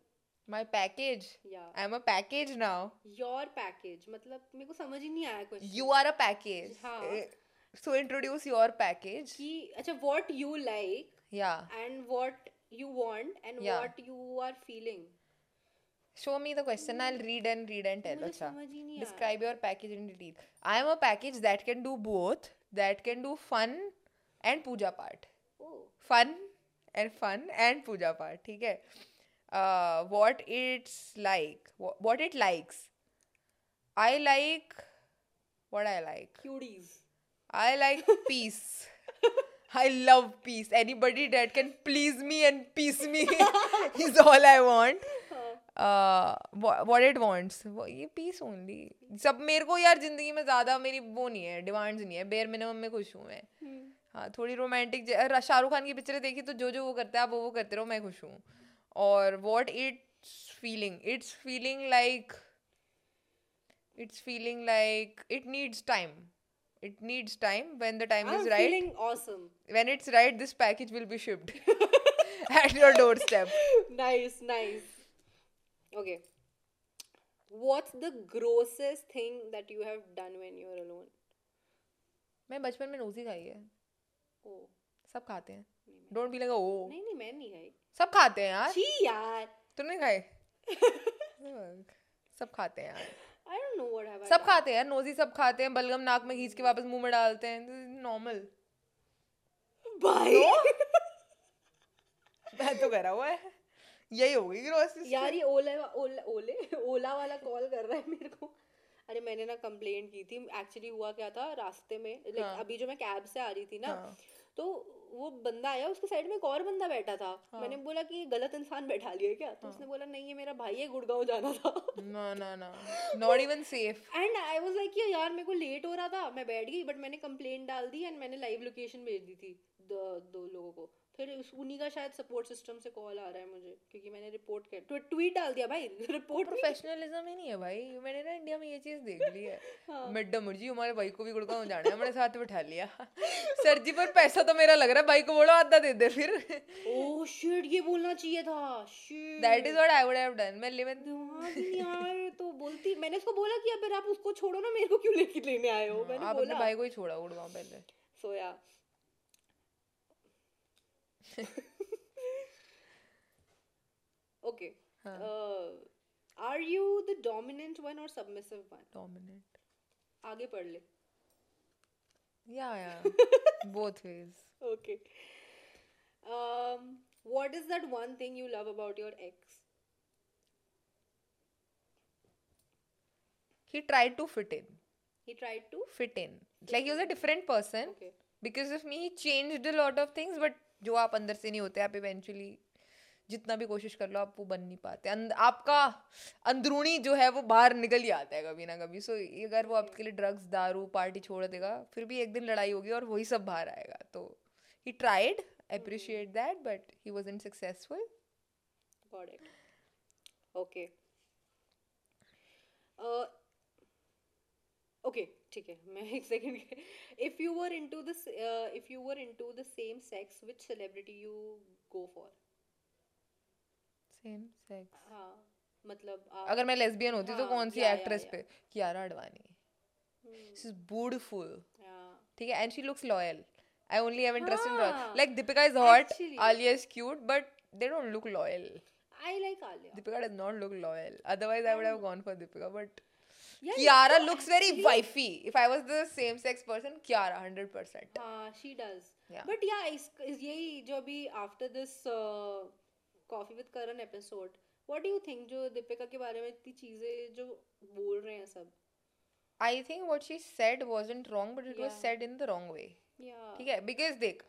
My package. Yeah. I'm a package now. Your package. मतलब मेरे को समझ ही नहीं आया कुछ. You are a package. हाँ. So introduce your package. कि अच्छा what you like. Yeah. And what you want and what you are feeling. Show me the question. I'll read and tell. अच्छा. समझ ही नहीं आया. Describe your package in detail. I am a package that can do both. That can do fun and Pooja Paath. Oh. Fun and Pooja Paath. ठीक है. What it's like, what it likes. I like what I like. Cuties. I like peace. I love peace. Anybody that can please me and peace me is all I want. What it wants. ये peace only. सब मेरे को यार जिंदगी में ज़्यादा मेरी वो नहीं है, demands नहीं है. Bare minimum में खुश हूँ मैं. हाँ, थोड़ी रोमांटिक. शाहरुख खान की पिक्चरें देखी तो जो वो करता है आप वो करते रहो, मैं खुश हूँ. और what it It's feeling like it needs time. It needs time. When the time is right. I'm feeling awesome. When it's right, this package will be shipped at your doorstep. Nice. Okay. What's the grossest thing that you have done when you are alone? मैं बचपन में nosy खाई है. Oh. सब खाते हैं. Don't be like oh. नहीं मैं नहीं खाई. सब खाते हैं यार. छी यार. तूने खाई? सब खाते हैं यार. I don't know what have I done. खाते हैं नोजी सब खाते हैं बलगम नाक में खींच के वापस मुंह में डालते हैं नॉर्मल. भाई मैं तो कह रहा हुआ है यही होगी ग्रोसेस यार. ये ओला वाला कॉल कर रहा है मेरे को. अरे मैंने ना कंप्लेंट की थी. एक्चुअली हुआ क्या था रास्ते में लाइक अभी जो मैं कैब से आ रही थी ना तो वो बंदा आया उसके साइड में एक और बंदा बैठा था. मैंने बोला कि गलत इंसान बैठा लिया क्या तो उसने बोला नहीं ये मेरा भाई है गुड़गांव जाना था. ना not even safe. And I was like यार मेरे को लेट हो रहा था मैं बैठ गई बट मैंने कंप्लेंट डाल दी एंड मैंने लाइव लोकेशन भेज दी थी दो लोगों को. फिर उन्हीं का शायद सपोर्ट सिस्टम से कॉल आ रहा है मुझे क्योंकि मैंने रिपोर्ट किया ट्वीट डाल दिया. भाई रिपोर्ट प्रोफेशनलिज्म ही नहीं है भाई. मैंने ना इंडिया में ये चीज देख ली है. मैडम मुर्जी हमारे भाई को भी गुड़गांव जाना है हमारे साथ बैठा लिया. सर जी पर पैसा तो मेरा लग रहा है भाई को बोलो आधा दे दे फिर. ओह शिट ये बोलना चाहिए था. Shit that is what I would have done. मैं लेवन यार तो बोलती. मैंने उसको बोला कि अब आप उसको छोड़ो ना मेरे को क्यों लेके लेने आए हो. मैंने बोला आप अपने भाई को ही छोड़ा गुड़गांव पहले. सो या okay. Huh. Are you the dominant one or submissive one? Dominant. आगे पढ़ ले. Yeah. Both ways. Okay. What is that one thing you love about your ex? He tried to fit in. Like he was a different person. Okay. Because of me, he changed a lot of things, but जो आप अंदर से नहीं होते आप eventually जितना भी कोशिश कर लो आप वो बन नहीं पाते. आपका अंदरूनी जो है वो बाहर निकल ही आता है कभी ना कभी. सो अगर वो आपके लिए ड्रग्स दारू पार्टी छोड़ देगा फिर भी एक दिन लड़ाई होगी और वही सब बाहर आएगा. तो he tried appreciate that but he wasn't successful. Got it. Okay ठीक है मैं एक second. If you were into the same sex which celebrity you go for? Same sex. हां मतलब अगर मैं लेस्बियन होती तो कौन सी एक्ट्रेस पे? Kiara Advani. She is beautiful. ठीक है and she looks loyal. I only have interest in like Deepika is hot Alia is cute but they don't look loyal. I like Alia. Deepika does not look loyal otherwise I would have gone for Deepika but Kiara looks very wifey. If I was the same sex person, Kiara 100%. She does. Yeah. But yeah, is yehi jo bhi after this Coffee with Karan episode, what do you think जो दीपिका के बारे में इतनी चीजें जो बोल रहे हैं सब? I think what she said wasn't wrong, but it was said in the wrong way. Yeah. ठीक है because देख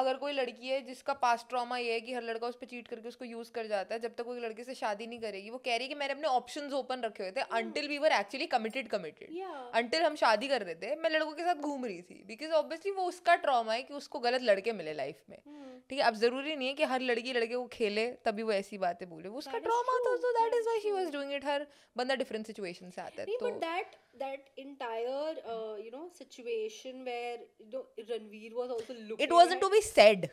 अगर कोई लड़की है जिसका पास्ट ट्रॉमा ये है कि हर लड़का उस पर चीट करके उसको यूज कर जाता है जब तक कोई लड़के से शादी नहीं करेगी. वो कह रही है कि मैंने अपने ऑप्शंस ओपन रखे हुए थे until we were actually committed until हम शादी कर रहे थे. मैं लड़कों के साथ घूम रही थी बिकॉज ऑब्वियसली वो उसका ट्रॉमा है कि उसको गलत लड़के मिले लाइफ में. ठीक है अब जरूरी नहीं है कि हर लड़की लड़के को खेले तभी वो ऐसी बातें बोले. वो उसका ट्रॉमा था so that is why she was doing it. हर बंदा डिफरेंट सिचुएशन से आता है. But that entire situation where Ranveer was also looking, it wasn't to be said.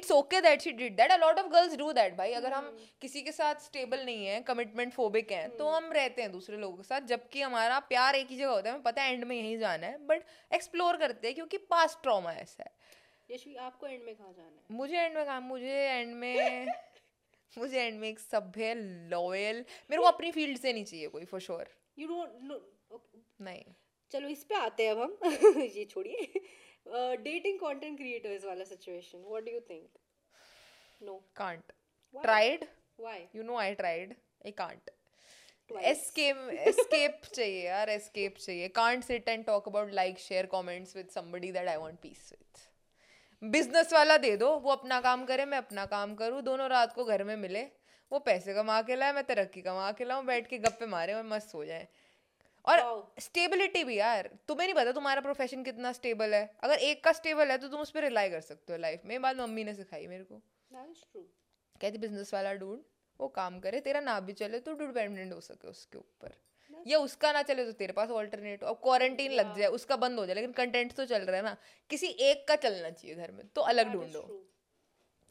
It's okay that she did that. A lot of girls do that. भाई अगर हम किसी के साथ stable नहीं है commitment phobic हैं तो हम रहते हैं दूसरे लोगों के साथ जबकि हमारा प्यार एक ही जगह होता है. हमें पता है end में यहीं जाना है but explore करते हैं क्योंकि past trauma ऐसा है. यशवी आपको end में कहाँ जाना है? मुझे end में एक सभ्य loyal मेरे को अपनी field से नहीं चाहिए कोई for sure. You don't know. नहीं चलो इस पे आते हैं अब हम. ये छोड़िए डेटिंग कंटेंट क्रिएटर्स वाला situation. What do you think? No can't. Tried. Why? You know I tried. I can't. Escape चाहिए यार. एस्केप चाहिए. Can't sit and talk about like share comments with somebody that I want peace with. Business वाला दे दो वो अपना काम करे मैं अपना काम करूँ दोनों रात को घर में मिले वो पैसे कमा के लाए मैं तरक्की कमा के लाऊं बैठ के गप्पे मारे और मस्त हो जाए. और स्टेबिलिटी भी यार तुम्हें नहीं पता तुम्हारा प्रोफेशन कितना स्टेबल है. अगर एक का स्टेबल है तो तुम उस पर रिलाई कर सकते हो लाइफ में. ये बात मम्मी ने सिखाई मेरे को. कहती बिजनेस वाला डूड वो काम करे, तेरा ना भी चले तो डिपेंडेंट हो सके उसके ऊपर, या उसका ना चले तो तेरे पास ऑल्टरनेट, और क्वारंटीन लग जाए उसका बंद हो जाए लेकिन कंटेंट तो चल रहा है ना, किसी एक का चलना चाहिए घर में, तो अलग ढूंढो।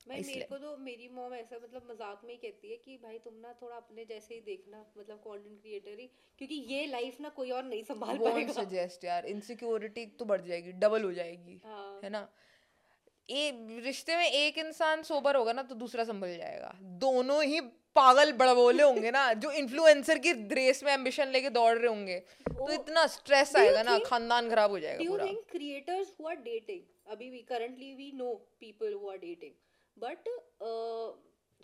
मेरे को तो मेरी मॉम ऐसा मतलब मजाक में ही कहती है कि भाई तुम ना थोड़ा अपने जैसे ही देखना, मतलब कंटेंट क्रिएटर ही, क्योंकि ये लाइफ ना कोई और नहीं संभाल पाएगा। सजेस्ट यार, इनसिक्योरिटी तो बढ़ जाएगी, डबल हो जाएगी, है ना। रिश्ते में एक इंसान सोबर होगा ना तो दूसरा संभल जाएगा, दोनों ही पागल बड़बोले होंगे ना जो इन्फ्लुएंसर की रेस में एम्बिशन लेके दौड़ रहे होंगे, तो इतना स्ट्रेस आएगा ना, खानदान खराब हो जाएगा पूरा। Do you think creators who are dating, अभी we currently we know people who are dating, but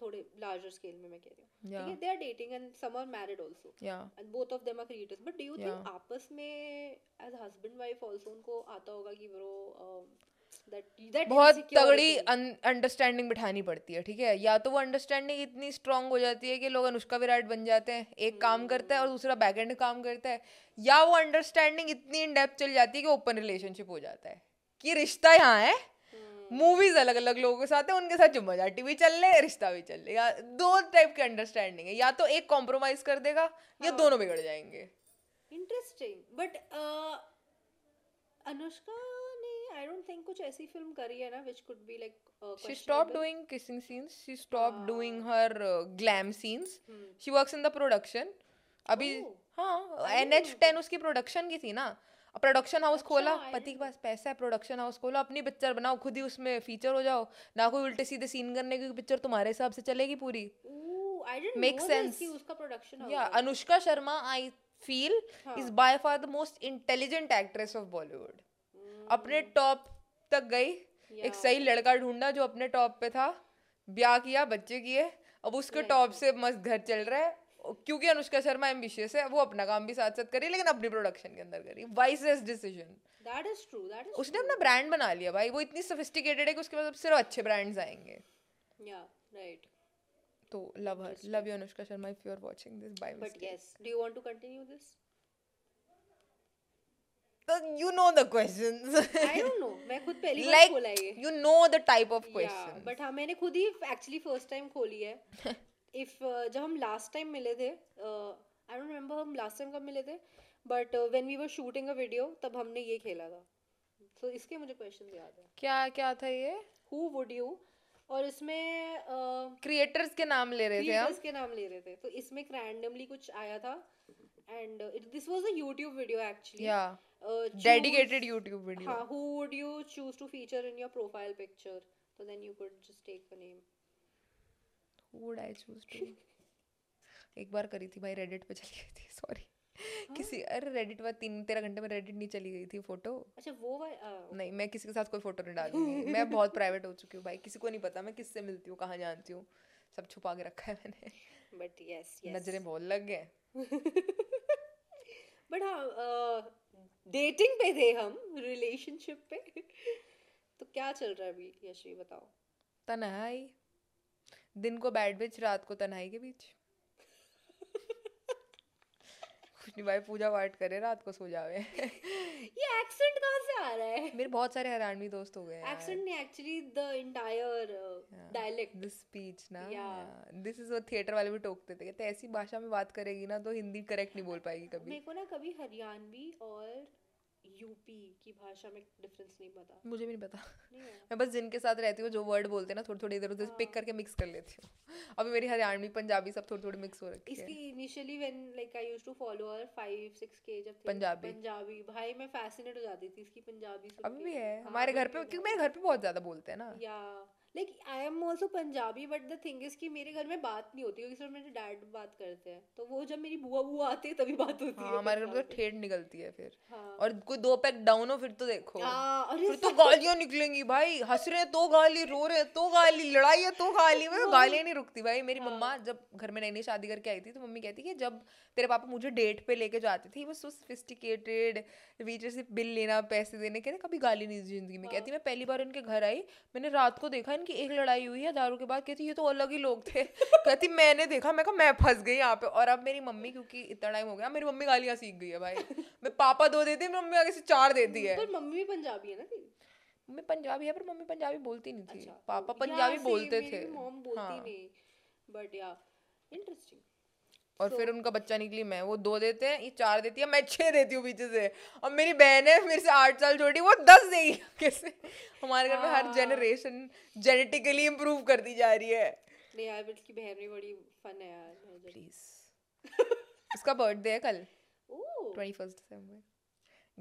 थोड़े लार्जर स्केल में मैं कह रही हूं, ठीक है, they are dating and some are married also and both of them are creators, but do you think आपस में एज हस्बैंड वाइफ आल्सो उनको आता होगा कि ब्रो That बहुत तगड़ी अंडरस्टैंडिंग बिठानी पड़ती है, ठीक है, या तो वो अंडरस्टैंडिंग इतनी स्ट्रांग हो जाती है कि लोग अनुष्का विराट बन जाते हैं, एक काम करता है और दूसरा बैक एंड काम करता है, या वो अंडरस्टैंडिंग इतनी इन डेप्थ चल जाती है कि ओपन रिलेशनशिप हो जाता है कि रिश्ता यहाँ है, मूवीज अलग अलग लोगों के साथ है, उनके साथ जुम्मा जाटी भी चल ले, रिश्ता भी चल ले, या दो टाइप की अंडरस्टैंडिंग है, या तो एक कॉम्प्रोमाइज कर देगा या दोनों बिगड़ जाएंगे। Interesting, but Anushka I don't think कुछ ऐसी फिल्म करी है ना which could be like she stopped doing kissing scenes, she stopped doing her glam scenes, she works in the production अभी, हाँ NH10 उसकी प्रोडक्शन की थी ना, प्रोडक्शन हाउस खोला, पति के पास पैसा है, प्रोडक्शन हाउस खोला, अपनी पिक्चर बनाओ, खुद ही उसमें फीचर हो जाओ ना, कोई उल्टे सीधे सीन करने की पिक्चर तुम्हारे हिसाब से चलेगी पूरी। मेक सेंस उसका प्रोडक्शन। या Anushka Sharma I feel is by far the most intelligent actress of Bollywood, अपने टॉप तक गई, एक सही लड़का ढूंढा जो अपने टॉप पे था, ब्याह किया, बच्चे किए, अब उसके टॉप से मस्त घर चल रहा है, क्योंकि अनुष्का शर्मा एम्बिशियस है, वो अपना काम भी साथ साथ करी लेकिन अपनी प्रोडक्शन के अंदर करी। Wisest decision, that is true, that is, उसने अपना ब्रांड बना लिया भाई, वो इतनी सोफिस्टिकेटेड है कि उसके पास अब सिर्फ अच्छे ब्रांड्स आएंगे। या राइट, तो love her, love you Anushka Sharma if you are watching this by mistake, but yes, do you want to continue this? You know the questions. I don't know. मैं खुद पहली बार खोला है ये. You know the type of questions. But हाँ, मैंने खुद ही actually first time खोली है. If जब हम last time मिले थे, I don't remember हम last time कब मिले थे, but when we were shooting a video, तब हमने ये खेला था. So इसके मुझे questions याद हैं. क्या क्या था ये? Who would you? और इसमें creators के नाम ले रहे थे हम. Creators के नाम ले रहे थे. तो इसमें randomly कुछ आया था. And this was a YouTube video actually. Yeah. Dedicated YouTube video. हाँ, who would you choose to feature in your profile picture? So then you could just take a name. Who would I choose to? एक बार करी थी भाई, Reddit पे चली गई थी, sorry. किसी, अरे Reddit पर 3-13 घंटे में Reddit नहीं चली गई थी फोटो। अच्छा वो नहीं, मैं किसी के साथ कोई फोटो नहीं डालूंगी, मैं बहुत प्राइवेट हो चुकी हूँ भाई, किसी को नहीं पता मैं किससे मिलती हूँ, कहाँ जानती हूँ, सब छुपा के रखा है मैंने। But yes, yes. नजरें बहुत लग गए। बट हाँ, डेटिंग पे थे हम, रिलेशनशिप पे। तो क्या चल रहा है अभी यशवी, बताओ? तन्हाई, दिन को बैड बीच, रात को तन्हाई के बीच। कुछ नहीं भाई, पूजा पाठ करे, रात को सो जावे। ये एक्सेंट कहाँ से आ रहा है? मेरे बहुत सारे हरियाणवी दोस्त हो गए हैं। एक्सेंट नहीं, actually the entire dialect, the speech ना, दिस इज वो थिएटर वाले भी टोकते थे, कहते ऐसी भाषा में बात करेगी ना तो हिंदी करेक्ट नहीं बोल पाएगी कभी। मेरे को ना कभी हरियाणवी और यूपी की भाषा में डिफरेंस नहीं पता। मुझे भी नहीं पता, मैं बस जिनके साथ रहती हूँ जो वर्ड बोलते हैं ना, थोड़े थोड़े इधर उधर पिक करके मिक्स कर लेती हूँ। अभी मेरी हरियाणवी पंजाबी सब थोड़ी थोड़ी मिक्स हो रखी है। इसकी initially when like I used to follow her 5-6K जब पंजाबी भाई मैं फैसिनेट हो जाती थी इसकी पंजाबी सुन के। अभी भी है हमारे घर पे, क्योंकि मेरे घर पे बहुत ज्यादा बोलते हैं ना। Yeah like I am also Punjabi, but the thing is कि मेरे घर में बात नहीं होती, क्योंकि सिर्फ मेरे डैड बात करते हैं, तो वो जब मेरी बुआ आती है तभी बात होती है। हमारे घर में तो ठेठ निकलती है फिर, और कोई 2 पैक डाउन हो फिर तो देखो, फिर तो गालियां निकलेंगी भाई, हंस रहे तो गाली, रो रहे तो गाली, लड़ाई है तो गाली, में गालियां नहीं रुकती भाई। मेरी मम्मा जब घर में नई नई शादी करके आई थी तो मम्मी कहती कि जब तेरे पापा मुझे डेट पे लेके जाते थे, वो सोफिस्टिकेटेड वीचर से बिल लेना, पैसे देने के, कभी गाली नहीं जिंदगी में। कहती मैं पहली बार उनके घर आई, मैंने रात को देखा इनकी एक लड़ाई हुई है दारू के बाद, कहती ये तो अलग ही लोग थे। कहती मैंने देखा, मैं कहा मैं फंस गई यहाँ पे। और अब मेरी मम्मी, क्योंकि इतना टाइम हो गया, मेरी मम्मी गालियां सीख गई है भाई। मैं पापा 2 देती, मम्मी आगे से 4 देती है। पर मम्मी पंजाबी है ना तेरी? मैं पंजाबी है, पर मम्मी पंजाबी बोलती नहीं थी। अच्छा, पापा पंजाबी बोलते थे। मॉम बोलती नहीं, बट या इंटरेस्टिंग. और फिर उनका बच्चा निकली मैं, वो 2 देते हैं, ये 4 देती है, मैं 6 देती हूँ पीछे से. और मेरी बहन है मेरे से 8 साल छोटी, वो 10 देगी. कैसे हमारे घर में हर जनरेशन जेनेटिकली इम्प्रूव करती जा रही है. नहीं यार बल्कि बहन भी बड़ी फन है यार. प्लीज उसका बर्थडे है कल 21 दिसंबर.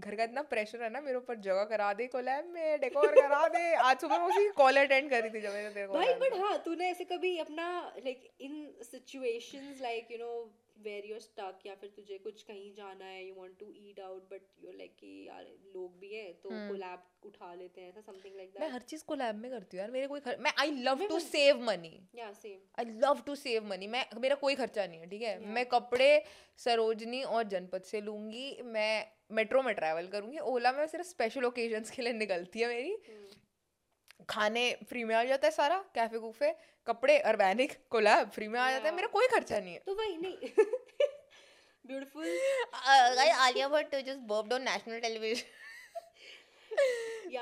घर का इतना प्रेशर है ना मेरे ऊपर, जगह करा दे, कोलैब में डेकोर करा दे. आज सुबह मैं उसी कॉल अटेंड कर रही थी जब मैंने तेरे को भाई. बट हाँ तूने ऐसे कभी अपना like in situations like you know where you are stuck या फिर तुझे कुछ कहीं जाना है, you want to eat out but you are like कि यार लोग भी है तो कोलैब उठा लेते हैं, ऐसा समथिंग लाइक दैट. मैं हर चीज कोलैब में करती हूं यार, मेरे कोई मैं I love to save money. Yeah same I love to save money. मैं मेरा कोई खर्चा नहीं है, ठीक है. मैं कपड़े सरोजनी और जनपद से लूंगी, मैं मेट्रो में ट्रैवल करूँगी, ओला में सिर्फ स्पेशल ओकेजन्स के लिए निकलती है मेरी. खाने फ्री में आ जाता है सारा, कैफे कूफे, कपड़े ऑर्गेनिक कोलैब फ्री में आ जाता है, मेरा कोई खर्चा नहीं है. तो भाई नहीं beautiful guys, Alia Bhatt just burped on national television.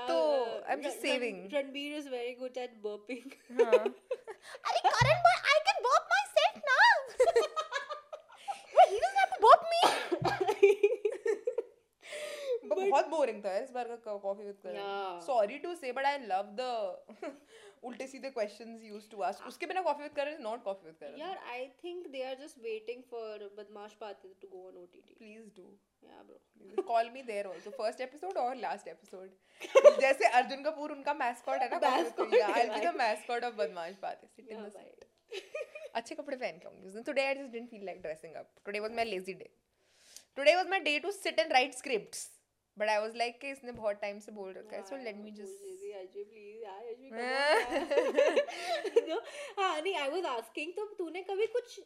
तो I am just saving. Ranbir is very good at burping. हां अरे Karan boy, I can burp myself now. But he doesn't have to burp me. बहुत बोरिंग था इस बार का coffee with Karan. Sorry to say but I love the उल्टे सीधे questions you used to ask. उसके बिना coffee with Karan is not coffee with Karan यार. I think they are just waiting for बदमाश party to go on OTT. Please do या bro, call me there also, first episode और last episode. जैसे अर्जुन कपूर उनका mascot है ना, I will be the mascot of बदमाश party. Sit in the side. अच्छे कपड़े पहन के आऊंगी. Today I just didn't feel like dressing up. Today was my lazy day. Today was my day to sit and write scripts. But I was like कि इसने बहुत time से बोल रखा है, so let me just. Ajay please, Ajay. No, हाँ नहीं, I was asking तो तूने कभी कुछ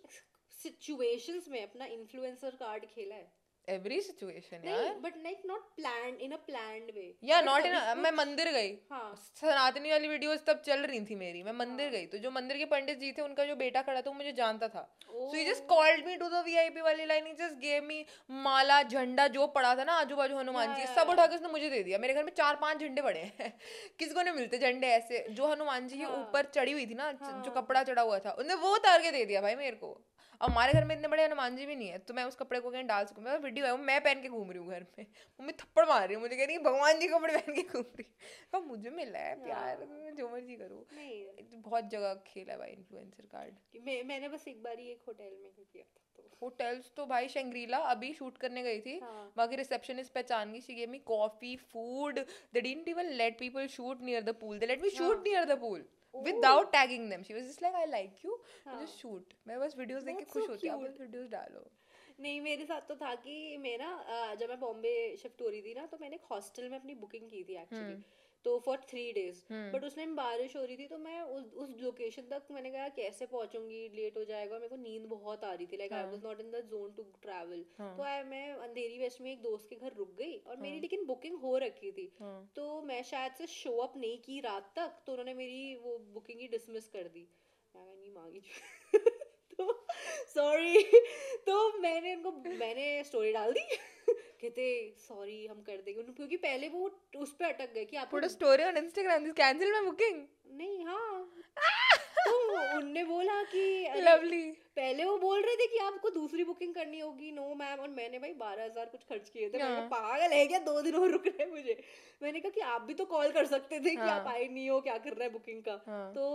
situations में अपना influencer card खेला है? Every situation यार. But like not planned in a planned way. Yeah, not in a. मैं मंदिर गई. हाँ. सनातनी वाली videos तब चल रही थी मेरी. मैं मंदिर गई तो जो मंदिर के पंडित जी थे उनका जो बेटा खड़ा था वो मुझे जानता था. So he just called me to the VIP वाली line. He just gave me माला, झंडा जो पड़ा था ना आजू बाजू हनुमान जी, सब उठा के उसने मुझे दे दिया. मेरे घर में 4-5 झंडे पड़े हैं. किसी को नहीं मिलते झंडे ऐसे. जो हनुमान जी के ऊपर चढ़ी हुई थी ना, जो कपड़ा चढ़ा हुआ था, उसने वो उतार के दे दिया भाई मेरे को. अब हमारे घर में इतने बड़े हनुमान जी भी नहीं है तो मैं उस कपड़े को कहीं डाल सकूँ. मैं वीडियो है वो मैं पहन के घूम रही हूँ घर में, मम्मी थप्पड़ मार रही हूँ मुझे, कह रही भगवान जी कपड़े पहन के घूम रही. तो मुझे मिला है प्यार, मैं जो मर्जी करूँ. बहुत जगह खेला है भाई इन्फ्लुएंसर कार्ड. मैंने बस एक बार ही एक होटल में किया था. होटल्स तो भाई शंग्रीला अभी शूट करने गई थी, बाकी रिसेप्शनिस्ट पहचान गई. She gave me coffee, food. They didn't even let people shoot near the pool. They let me shoot near the pool without tagging them. She was just like I like you, just shoot. मैं बस videos देख के खुश होती हूँ. आप videos डालो. नहीं मेरे साथ तो था कि मेरा जब मैं बॉम्बे शिफ्ट हो रही थी ना तो मैंने एक हॉस्टल में अपनी बुकिंग की थी एक्चुअली, तो फॉर 3 days. बट उस टाइम बारिश हो रही थी तो मैं उस लोकेशन तक मैंने कहा कैसे पहुंचूंगी, लेट हो जाएगा. मेरे को नींद बहुत आ रही थी, like I was not in the zone to travel. तो मैं अंधेरी वेस्ट में एक दोस्त के घर रुक गई और मेरी लेकिन बुकिंग हो रखी थी, तो मैं शायद से शो अप नहीं की रात तक. तो उन्होंने मेरी वो बुकिंग ही डिसमिस कर दी. मैंने नहीं मांगी तो सॉरी. तो मैंने स्टोरी डाल दी, कहते सॉरी हम कर देंगे, क्योंकि पहले वो उस पे अटक गए कि आप थोड़ा story on Instagram this cancel my booking. नहीं हाँ तो उनने बोला कि लवली, पहले वो बोल रहे थे कि आपको दूसरी बुकिंग करनी होगी, नो मैम. और मैंने भाई 12,000 कुछ खर्च किए थे. मैंने पागल है क्या, 2 दिन और रुक रहे हैं मुझे. मैंने कहा कि आप भी तो कॉल कर सकते थे कि आप आए नहीं हो, क्या कर रहे हैं बुकिंग का. तो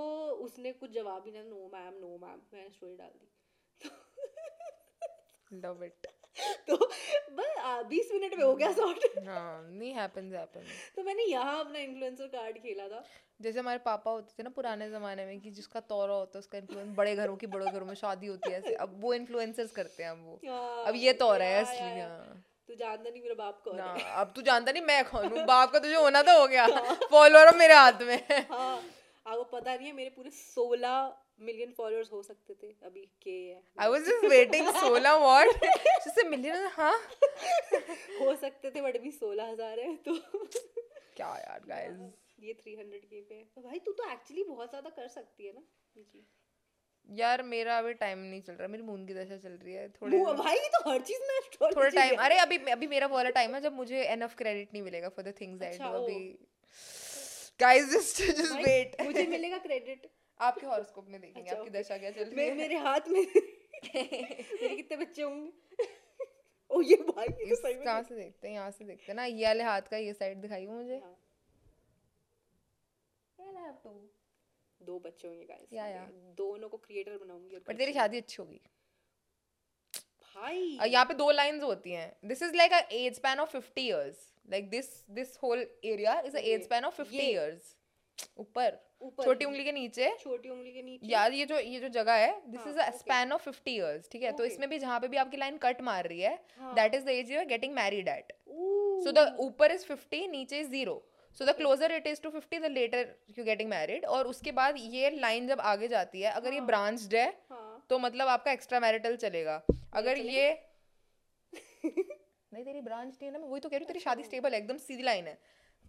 उसने कुछ जवाब ही नहीं, नो मैम नो मैम. मैंने स्टोरी डाल दी. Love it. तो बस 20 मिनट में हो गया सॉर्ट. हाँ नहीं happens. तो मैंने यहाँ अपना इन्फ्लुएंसर कार्ड खेला था. जैसे हमारे पापा होते थे ना पुराने ज़माने में कि जिसका तौरा होता है उसका इन्फ्लुएंस, बड़े घरों की बड़े घरों में शादी होती है ऐसे. अब वो इन्फ्लुएंसर्स करते हैं, अब वो अब ये तौरा है असली. हाँ तू जानता नहीं मेरा बाप कौन है, अब तू जानता नहीं मैं कौन हूँ. बाप का तुझे होना तो हो गया, फॉलोअर मेरे हाथ में. हाँ आपको पता नहीं है मेरे पूरे 16 million followers हो सकते थे, अभी के है. I was just waiting 16 what? जैसे मिलियन हाँ हो सकते थे बट अभी 16,000 है. तो क्या यार guys, ये 300K पे है. तो भाई तू तो एक्चुअली बहुत ज़्यादा कर सकती है ना ये चीज़. यार मेरा अभी टाइम नहीं चल रहा, मेरी मून की दशा चल रही है थोड़े. भाई ये तो हर चीज में थोड़ा टाइम. अरे अभी मेरा वो वाला टाइम है जब मुझे एनफ क्रेडिट नहीं मिलेगा for the things I do. अभी guys just wait. मुझे मिलेगा क्रेडिट. आपके हॉरोस्कोप में देखेंगे आपकी दशा क्या चल रही है। मेरे हाथ में मेरे कितने बच्चे होंगे। ओ ये भाई ये सही में कहां से देखते हैं, यहाँ से देखते हैं ना, ये वाले हाथ का ये साइड दिखाई हो मुझे। दो बच्चे होंगे गाइस, दोनों को क्रिएटर बनाऊंगी। पर तेरी शादी अच्छी होगी भाई। यहाँ पे दो लाइंस होती हैं, this is like a age span of 50 years, like this whole area is a age span of 50 years. ऊपर छोटी उंगली के नीचे, छोटी उंगली के नीचे यार ये जो जगह है, this is a span of 50 years, ठीक है। तो इसमें भी जहाँ पे भी आपकी लाइन कट मार रही है, that is the age you are getting married at. So the ऊपर इज 50, नीचे is 0, so the closer it is to 50 the later you getting married. और उसके बाद ये लाइन जब आगे जाती है, अगर ये ब्रांच्ड है तो मतलब आपका एक्स्ट्रा मैरिटल चलेगा। अगर ये नहीं तेरी ब्रांच नहीं है ना, मैं वही तो कह रही हूँ, तेरी शादी स्टेबल है, एकदम सीधी लाइन है,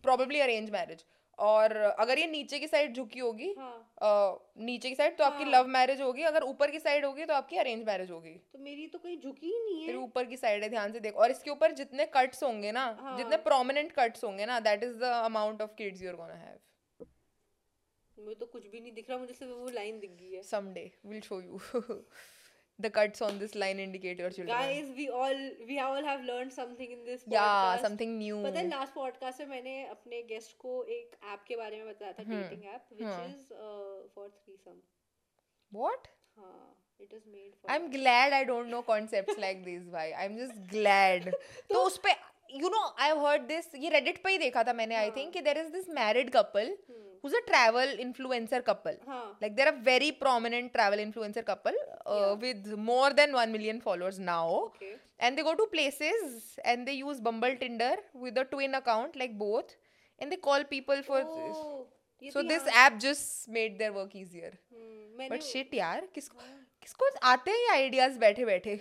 प्रॉबेबली अरेंज मैरिज। और अगर ये नीचे की साइड झुकी होगी नीचे की साइड तो आपकी लव मैरिज होगी, अगर ऊपर की साइड होगी तो आपकी अरेंज मैरिज होगी। तो मेरी तो कहीं झुकी ही नहीं है, तेरी ऊपर की साइड है, ध्यान से देख। और इसके ऊपर जितने कट्स होंगे ना, जितने प्रोमिनेंट कट्स होंगे ना, that is the amount of kids you are gonna have. मुझे तो कुछ भी नहीं दिख रहा, मुझे सिर्फ वो लाइन दिख गई है। Someday will show you the cuts on this line indicate your children. Guys, we all have learned something in this podcast. Yeah, something new. पता है last podcast में मैंने अपने guest को एक app के बारे में बताया था, dating app, which is for threesome. What? हाँ, it is made for. I'm glad I don't know concepts like these, bhai. I'm just glad. तो उसपे you know I've heard this, ये Reddit पे ही देखा था मैंने, I think कि there is this married couple. Who's a travel influencer couple? Haan. Like they're a very prominent travel influencer couple with more than 1 million followers now. Okay. And they go to places and they use Bumble Tinder with a twin account, like both. And they call people for this. So this app just made their work easier. But shit yaar, किसको आते हैं ये ideas बैठे बैठे,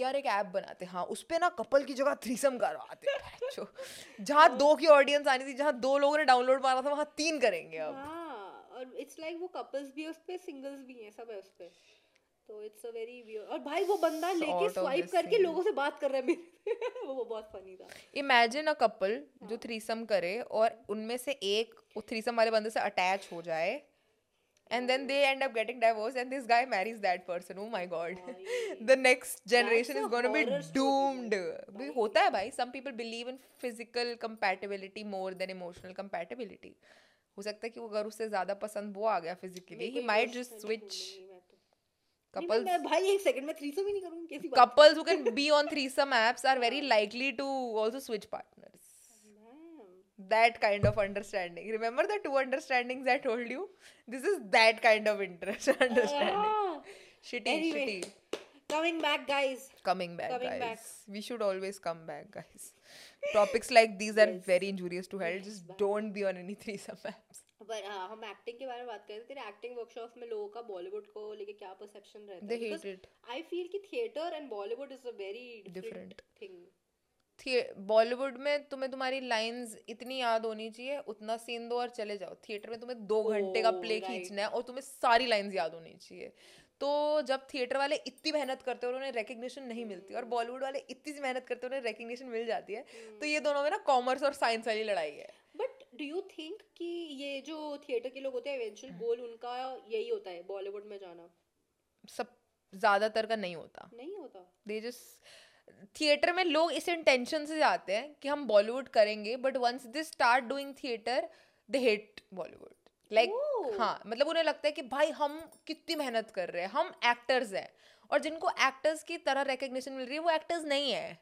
यार एक app बनाते हैं, हाँ उस पे ना कपल की जगह थ्रीसम करवाते हैं, जहाँ दो की ऑडियंस आनी थी, जहाँ दो लोगों ने डाउनलोड मारा था वहाँ तीन करेंगे अब। और इट्स लाइक वो कपल्स भी है उस पे, सिंगल्स भी हैं, सब है उस पे, तो इट्स अ वेरी वियर्ड। और भाई वो बंदा लेके स्वाइप करके लोगों से बात कर रहा है मेरे वो बहुत फनी था। इमेजिन अ कपल जो थ्रीसम करे और उनमें से एक थ्रीसम वाले बंदे से अटैच हो जाए and then they end up getting divorced and this guy marries that person. Oh my god. The next generation is going to be doomed. Bhi hota hai bhai, some people believe in physical compatibility more than emotional compatibility. Ho sakta hai ki agar usse zyada pasand wo aa gaya physically, he might just switch. Couples bhai ek second mein threesome hi nahi karungi, kaisi baat. Couples who can be on threesome apps are very likely to also switch partners. That kind of understanding. Remember the two understandings I told you? This is that kind of understanding. Shitty, anyway, shitty. Coming back, guys. Coming back, guys. We should always come back, guys. Topics like these are very injurious to health. Just don't be on any threesome apps. But हम acting के बारे में बात कर रहे थे। तेरे acting workshop में लोगों का Bollywood को लेके क्या perception रहता है? They hate it. I feel कि theatre and Bollywood is a very different thing. Bollywood में तुम्हें तुम्हारी लाइंस इतनी याद होनी चाहिए, उतना सीन दो और चले जाओ। थिएटर में तुम्हें 2 घंटे का प्ले खींचना है और तुम्हें सारी लाइंस याद होनी चाहिए। तो जब थिएटर वाले इतनी मेहनत करते हैं और उन्हें रिकग्निशन नहीं मिलती, और बॉलीवुड वाले इतनी सी मेहनत करते हैं उन्हें रिकग्निशन मिल जाती है, तो ये दोनों में ना कॉमर्स और साइंस वाली लड़ाई है। बट डू यू थिंक कि ये जो थिएटर के लोग होते हैं इवेंचुअल गोल उनका यही होता है बॉलीवुड में जाना? सब ज़्यादातर का नहीं होता। थिएटर में लोग इस इंटेंशन से जाते हैं कि हम बॉलीवुड करेंगे, but once they start doing theatre they hate Bollywood. Like हाँ, मतलब उन्हें लगता है कि भाई हम कितनी मेहनत कर रहे हैं, हम एक्टर्स हैं, और जिनको एक्टर्स की तरह रिकग्निशन मिल रही है वो एक्टर्स नहीं है,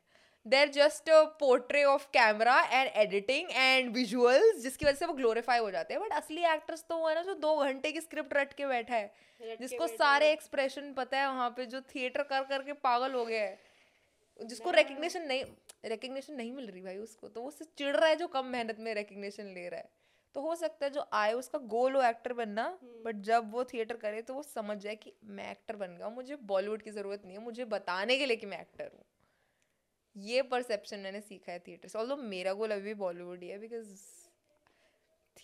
they are just a portray of camera and editing and visuals, जिसकी वजह से वो ग्लोरीफाई हो जाते हैं। बट असली एक्टर्स तो वो है ना जो 2 घंटे की स्क्रिप्ट रट के बैठा है, जिसको सारे एक्सप्रेशन पता है, वहाँ पे जो थिएटर कर करके पागल हो गया है, जिसको रिकग्निशन नहीं मिल रही भाई उसको, तो वो सिर्फ चिढ़ रहा है जो कम मेहनत में रिकग्निशन ले रहा है। तो हो सकता है जो आए उसका गोल हो एक्टर बनना, बट जब वो थिएटर करे तो वो समझ जाए कि मैं एक्टर बन गया हूँ, मुझे बॉलीवुड की ज़रूरत नहीं है मुझे बताने के लिए कि मैं एक्टर हूँ। ये परसेप्शन मैंने सीखा है थिएटर से, ऑल्दो मेरा गोल अभी बॉलीवुड ही है, बिकॉज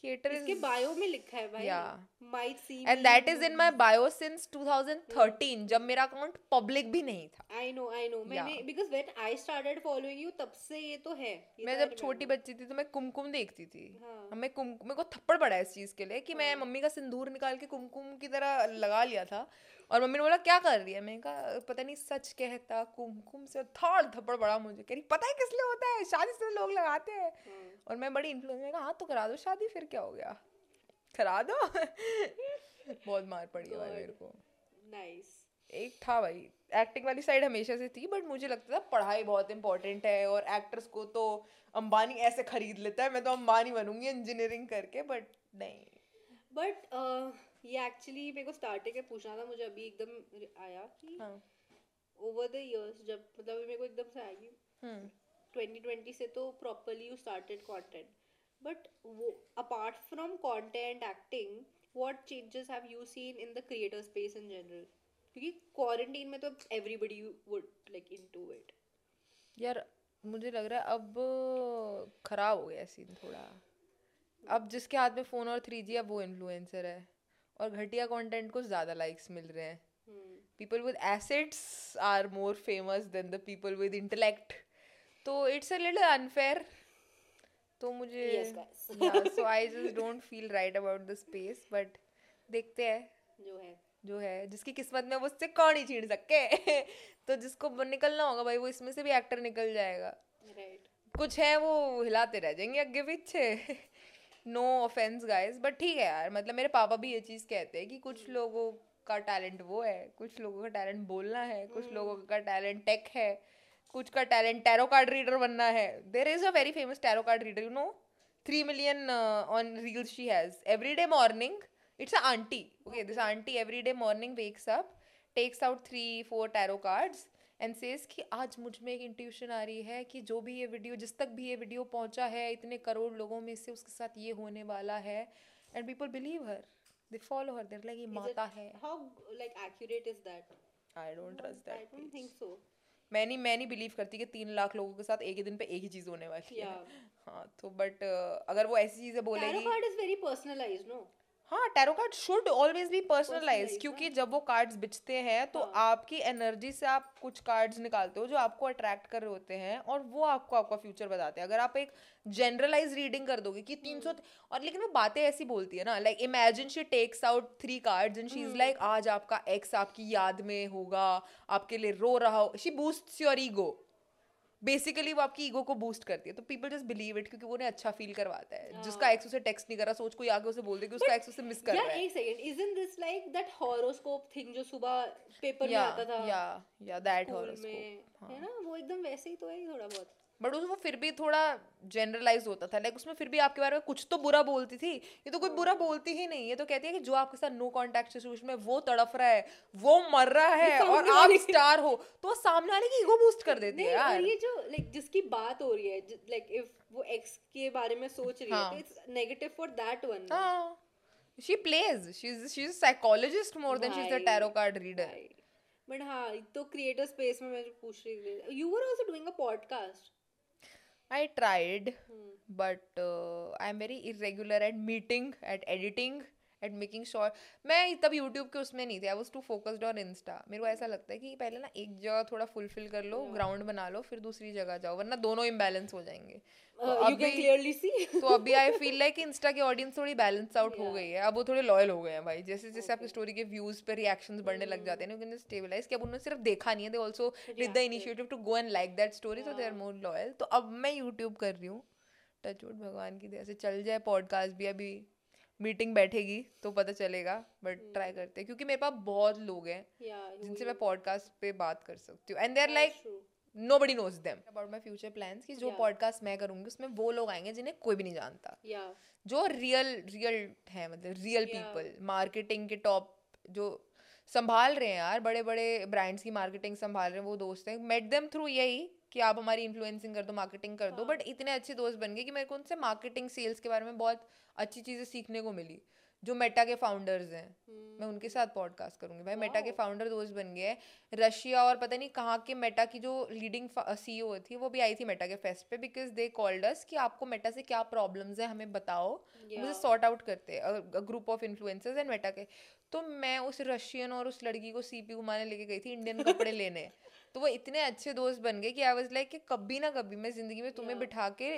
theater is... इसके bio में लिखा है भाई. Yeah. Might see and me. That is in my bio since 2013 जब मेरा account public भी नहीं था. I know. Yeah. मैंने because when I started following you तब से ये तो है. मैं जब छोटी बच्ची थी तो मैं कुमकुम देखती थी. हमें कुमकुम, मेरे को थप्पड़ पड़ा इस चीज के लिए कि मैं मम्मी का सिंदूर निकाल के कुमकुम की तरह लगा लिया था और मम्मी ने बोला क्या कर रही है. मैंने कहा पता नहीं सच कहता कुमकुम से थाड़ थप्पड़ पड़ा मुझे. कह रही पता है किस लिए होता है, शादी से लोग लगाते हैं. और मैं बड़ी इन्फ्लुएंस में कहा हाँ तो करा दो शादी, फिर क्या हो गया, करा दो. बहुत मार पड़ी है भाई मेरे को. नाइस. एक था भाई एक्टिंग वाली साइड हमेशा से थी बट मुझे लगता था पढ़ाई बहुत इंपॉर्टेंट है और एक्टर्स को तो अंबानी ऐसे खरीद लेता है, मैं तो अंबानी बनूंगी इंजीनियरिंग करके. बट नहीं, बट ये एक्चुअली मेरे को स्टार्टिंग में पूछना था, मुझे अभी एकदम आया कि ओवर द इयर्स जब मतलब मेरे को एकदम से आएगी 2020 से तो properly you started content, but वो apart from content acting what changes have you seen in the creator space in general, क्योंकि क्वारंटीन में तो everybody would like into it. यार मुझे लग रहा है अब खराब हो गया सीन थोड़ा. अब जिसके हाथ में फ़ोन और 3G अब वो इन्फ्लुएंसर है और घटिया कंटेंट को ज़्यादा लाइक्स मिल रहे हैं. People with assets are more famous than the people with intellect, तो इट्स अ लिटिल अनफेयर. तो मुझे so I just don't feel right about the space, but देखते हैं जो है जिसकी किस्मत में वो उससे कौन ही छीन सके. तो जिसको निकलना होगा भाई वो इसमें से भी एक्टर निकल जाएगा. Right. कुछ है वो हिलाते रह जाएंगे आगे पीछे. नो ऑफेंस गाइस बट ठीक है यार, मतलब मेरे पापा भी ये चीज़ कहते हैं कि कुछ लोगों का टैलेंट वो है, कुछ लोगों का टैलेंट बोलना है, कुछ लोगों का टैलेंट टेक है, कुछ का टैलेंट टैरो कार्ड रीडर बनना है. There is a very famous tarot card reader, you know 3 million on reels she has. Everyday morning it's a aunty, okay this aunty everyday morning wakes up, takes out 3-4 tarot cards and says कि आज मुझ में एक intuition आ रही है कि जो भी ये वीडियो, जिस तक भी ये वीडियो पहुंचा है इतने करोड़ लोगों में से उसके साथ ये होने वाला है. And people believe her, they follow her, they're like ये माता है. How like accurate is that? I don't trust that, I don't think so. मैं नहीं बिलीव करती कि 3 लाख लोगों के साथ एक ही दिन पे एक ही चीज होने वाली है. हां तो बट अगर वो ऐसी चीजें बोलेगी, tarot card is very personalised. No हाँ, tarot card should always be personalised क्योंकि जब वो कार्ड्स बिचते हैं तो आपकी एनर्जी से आप कुछ कार्ड्स निकालते हो जो आपको अट्रैक्ट कर रहे होते हैं और वो आपको आपका फ्यूचर बताते हैं. अगर आप एक जनरलाइज रीडिंग कर दोगे कि 300 और लेकिन वो बातें ऐसी बोलती है ना, like imagine she takes out 3 cards and she is like आज आपका एक्स आपकी याद में होगा, आपके लिए रो रहा हो. She boosts your ego basically, वो आपकी ईगो को बूस्ट करती है. तो पीपल जस्ट बिलीव इट क्योंकि वो उन्हें अच्छा फील करवाता है. जिसका एक्स उसे टेक्स्ट नहीं कर रहा, सोच कोई आगे उसे बोल दे कि उसका एक्स उसे मिस कर रहा है. एक second, isn't this like that horoscope thing जो सुबह पेपर में आता था? या दैट होरोस्कोप है ना, वो एकदम वैसे ही तो है थोड़ा बहुत, बट उसमें फिर भी थोड़ा जनरलाइज होता था. लाइक उसमें फिर भी आपके बारे में कुछ तो बुरा बोलती थी, ये तो कुछ बुरा बोलती ही नहीं है. तो कहती है कि जो आपके साथ नो कॉन्टैक्ट सिचुएशन में वो तड़फ रहा है, वो मर रहा है और आप स्टार हो, तो सामने वाले की ईगो बूस्ट कर देती है यार. ये जो लाइक जिसकी बात हो रही है, लाइक इफ वो एक्स के बारे में सोच रही है, it's negative for that one. हां, she plays, she is a psychologist more than she is a tarot card reader. But हां, तो क्रिएटर स्पेस में मैं पूछ रही थी, you were also doing a podcast? I tried, but I am very irregular at meeting, at editing, at making sure. मैं तब YouTube के उसमें नहीं थी. I was too focused on Insta. मेरे को ऐसा लगता है कि पहले ना एक जगह थोड़ा fulfill कर लो, ground बना लो, फिर दूसरी जगह जाओ, वरना दोनों imbalance हो जाएंगे. You can clearly see. तो अभी I feel like Insta के audience थोड़ी balance out हो गई है. अब वो थोड़े loyal हो गए हैं भाई. जैसे जैसे आपकी story के views पे reactions बढ़ने लग जाते हैं ना, you can just stabilize कि अब उन्होंने सिर्फ देखा नहीं है, they also did the initiative to go and like that story, so they are more loyal. तो अब मैं YouTube कर रही हूँ. टचवुड भगवान की दया से चल जाए. पॉडकास्ट भी अभी मीटिंग बैठेगी तो पता चलेगा, बट ट्राई करते हैं क्योंकि मेरे पास बहुत लोग हैं जिनसे मैं पॉडकास्ट पे बात कर सकती हूँ and they are like nobody knows them. About my future plans कि जो पॉडकास्ट मैं करूँगी उसमें वो लोग आएंगे जिन्हें कोई भी नहीं जानता, जो रियल है, मतलब रियल पीपल, मार्केटिंग के टॉप जो संभाल रहे हैं यार, बड़े बड़े ब्रांड्स की मार्केटिंग संभाल रहे हैं वो दोस्त हैं. मेट देम थ्रू यही कि आप हमारी इन्फ्लुएंसिंग कर दो, मार्केटिंग कर दो, बट इतने अच्छे दोस्त बन गए कि मेरे को उनसे मार्केटिंग सेल्स के बारे में बहुत अच्छी चीज़ें सीखने को मिली जो मेटा के फाउंडर्स हैं, मैं उनके साथ पॉडकास्ट करूंगी भाई। मेटा के फाउंडर दोस्त बन गए, रशिया और पता नहीं कहाँ के मेटा की जो लीडिंग सीईओ थी वो भी आई थी मेटा के फेस्ट पे, बिकॉज दे कॉल्ड अस कि आपको मेटा से क्या प्रॉब्लम्स है हमें बताओ, मुझे सॉर्ट आउट करते हैं। Group of influencers and Meta के, तो मैं उस रशियन और उस लड़की को सीपी घुमाने लेके गई थी इंडियन कपड़े लेने, तो वो इतने अच्छे दोस्त बन गए कि आई वाज लाइक कि कभी ना कभी मैं जिंदगी में तुम्हें बिठा के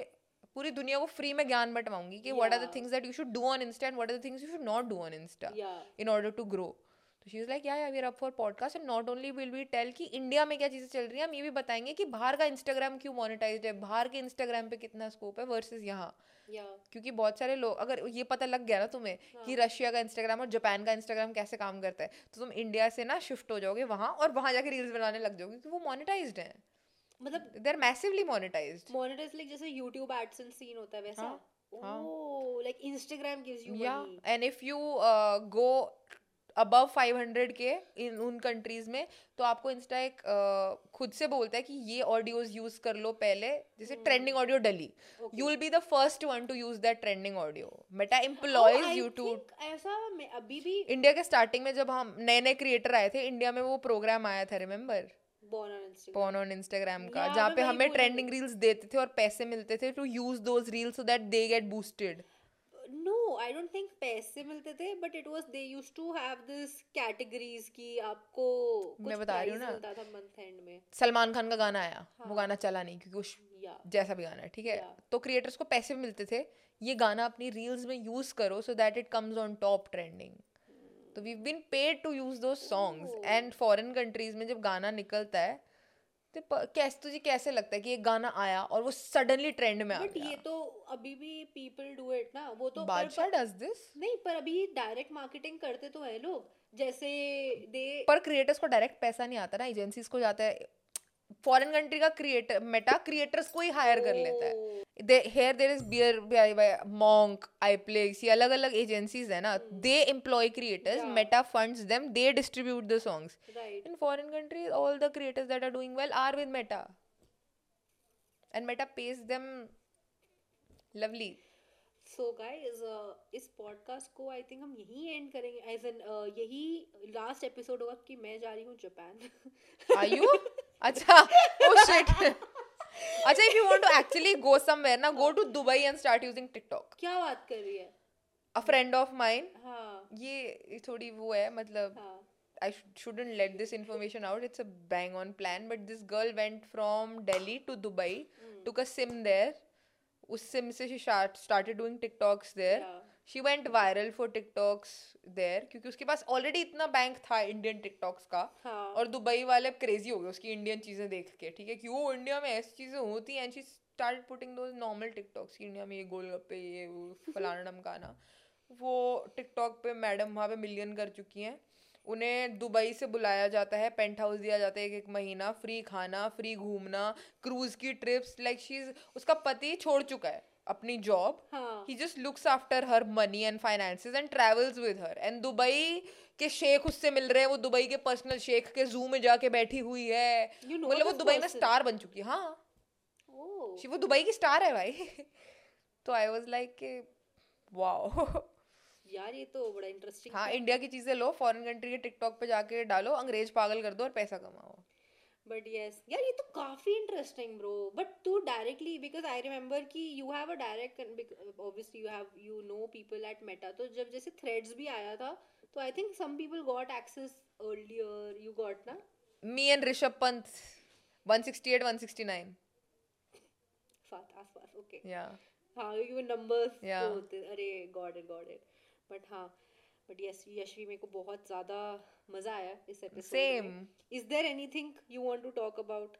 पूरी दुनिया को फ्री में ज्ञान बंटवाऊंगी कि what are the things that you should do on insta and what are the things you should not do on insta in order to grow. तो she is like yeah we are up for podcast and not only will we tell कि India में क्या चीजें चल रही हैं, हम ये भी बताएंगे कि बाहर का इंस्टाग्राम क्यों मोनेटाइज्ड है, बाहर के इंस्टाग्राम पे कितना स्कोप है वर्सेस यहाँ। क्योंकि बहुत सारे लोग, अगर ये पता लग गया ना तुम्हें कि रशिया का इंस्टाग्राम और जापान का इंस्टाग्राम कैसे काम करता है, तो तुम इंडिया से ना शिफ्ट हो जाओगे वहाँ और वहाँ जाके रील्स बनाने लग जाओगे क्योंकि वो मोनेटाइज्ड हैं, मतलब they are massively monetized. Monetized like जैसे YouTube एडसेंस सीन होता है वैसा। Oh like Instagram gives you money and if you go above 500 के इन उन कंट्रीज में तो आपको इंस्टा एक खुद से बोलता है कि ये ऑडियोज यूज कर लो पहले, जैसे trending audio daily, you will be the first one to use that trending audio. Meta employees YouTube ऐसा अभी भी इंडिया के स्टार्टिंग में जब हम नए नए क्रिएटर आए थे इंडिया में, वो प्रोग्राम आया था रिमेम्बर Born on Instagram का, जहाँ पे हमें ट्रेंडिंग रील्स देते थे और पैसे मिलते थे to use those reels so that they get boosted. No, I don't think पैसे मिलते थे, but it was they used to have this categories कि आपको कुछ प्राइस मिलता था मंथ एंड में। सलमान खान का गाना आया, वो गाना चला नहीं क्योंकि जैसा भी गाना है, ठीक है, तो क्रिएटर्स को पैसे मिलते थे ये गाना अपनी रील्स में यूज करो so that it comes on top trending. तो we been paid to use दो सॉन्ग्स एंड फॉरेन कंट्रीज में जब गाना निकलता है तो कैसे तुझे कैसे लगता है कि एक गाना आया और वो सडनली ट्रेंड में आ गया? बट ये तो अभी भी पीपल डू इट ना, वो तो बादशाह डज दिस नहीं, पर अभी डायरेक्ट मार्केटिंग करते तो है लोग जैसे दे, पर क्रिएटर्स को डायरेक्ट पैसा नहीं आता ना, एजेंसीज को जाता है। फॉरेन कंट्री का क्रिएटर मेटा क्रिएटर्स को ही हायर कर लेता है। Here there is beer by Monk, iPlex, ये अलग अलग एजेंसीज है ना, they employ creators, Meta funds them, they distribute the songs. In foreign countries, all the creators that are doing well are with Meta. And Meta pays them lovely. So guys, इस podcast को I think हम यही end करेंगे, as in यही last episode होगा कि मैं जा रही हूँ जापान। Are you? अच्छा, oh shit. अच्छा, if you want to actually go somewhere, na, go to Dubai and start using TikTok. क्या बात कर रही है? A friend of mine. हाँ. ये थोड़ी वो है, मतलब I shouldn't let this information out. It's a bang on plan, but this girl went from Delhi to Dubai, took a sim there. उस sim से she started doing TikToks there. Yeah. She went viral for TikToks there क्योंकि उसके पास already इतना bank था Indian TikToks का, और Dubai वाले crazy हो गए उसकी Indian चीज़ें देख के, ठीक है, कि वो इंडिया में ऐसी चीज़ें होती हैं, and she started putting those normal TikToks कि इंडिया में ये गोलगप्पे ये फलाना ढमकाना। वो TikTok पे मैडम वहाँ पे मिलियन कर चुकी हैं, उन्हें दुबई से बुलाया जाता है, पेंट हाउस दिया जाता है, एक एक महीना फ्री खाना, फ्री घूमना, क्रूज़ की ट्रिप्स, लाइक शीज उसका पति छोड़ चुका है अपनी job, he just looks after her money and finances and travels with her, and Dubai के शेख उससे मिल रहे हैं, वो दुबई के पर्सनल शेख के जू में जाके बैठी हुई है, मतलब वो दुबई में स्टार बन चुकी है। हाँ, वो दुबई की स्टार है भाई। तो आई वाज लाइक कि वाओ यार, ये तो बड़ा इंटरेस्टिंग। हाँ, इंडिया की चीजें लो, फॉरेन कंट्री के टिकटॉक पे जाके डालो, अंग्रेज पागल कर दो और पैसा कमाओ। बट यस यार, ये तो काफ़ी interesting bro. But to directly, because I remember कि you have a direct, obviously you have, you know people at Meta, तो जब जैसे थ्रेड्स भी आया था तो I think some people got access earlier, you got ना? मी एंड ऋषभ पंत 168 169 साथ आस पास। ओके या हाँ, क्योंकि नंबर्स होते, अरे गॉट इट बट हाँ, बट यस यशवी, मेरे को बहुत ज़्यादा मज़ा आया इस एपिसोड में। Is there anything you want to talk about,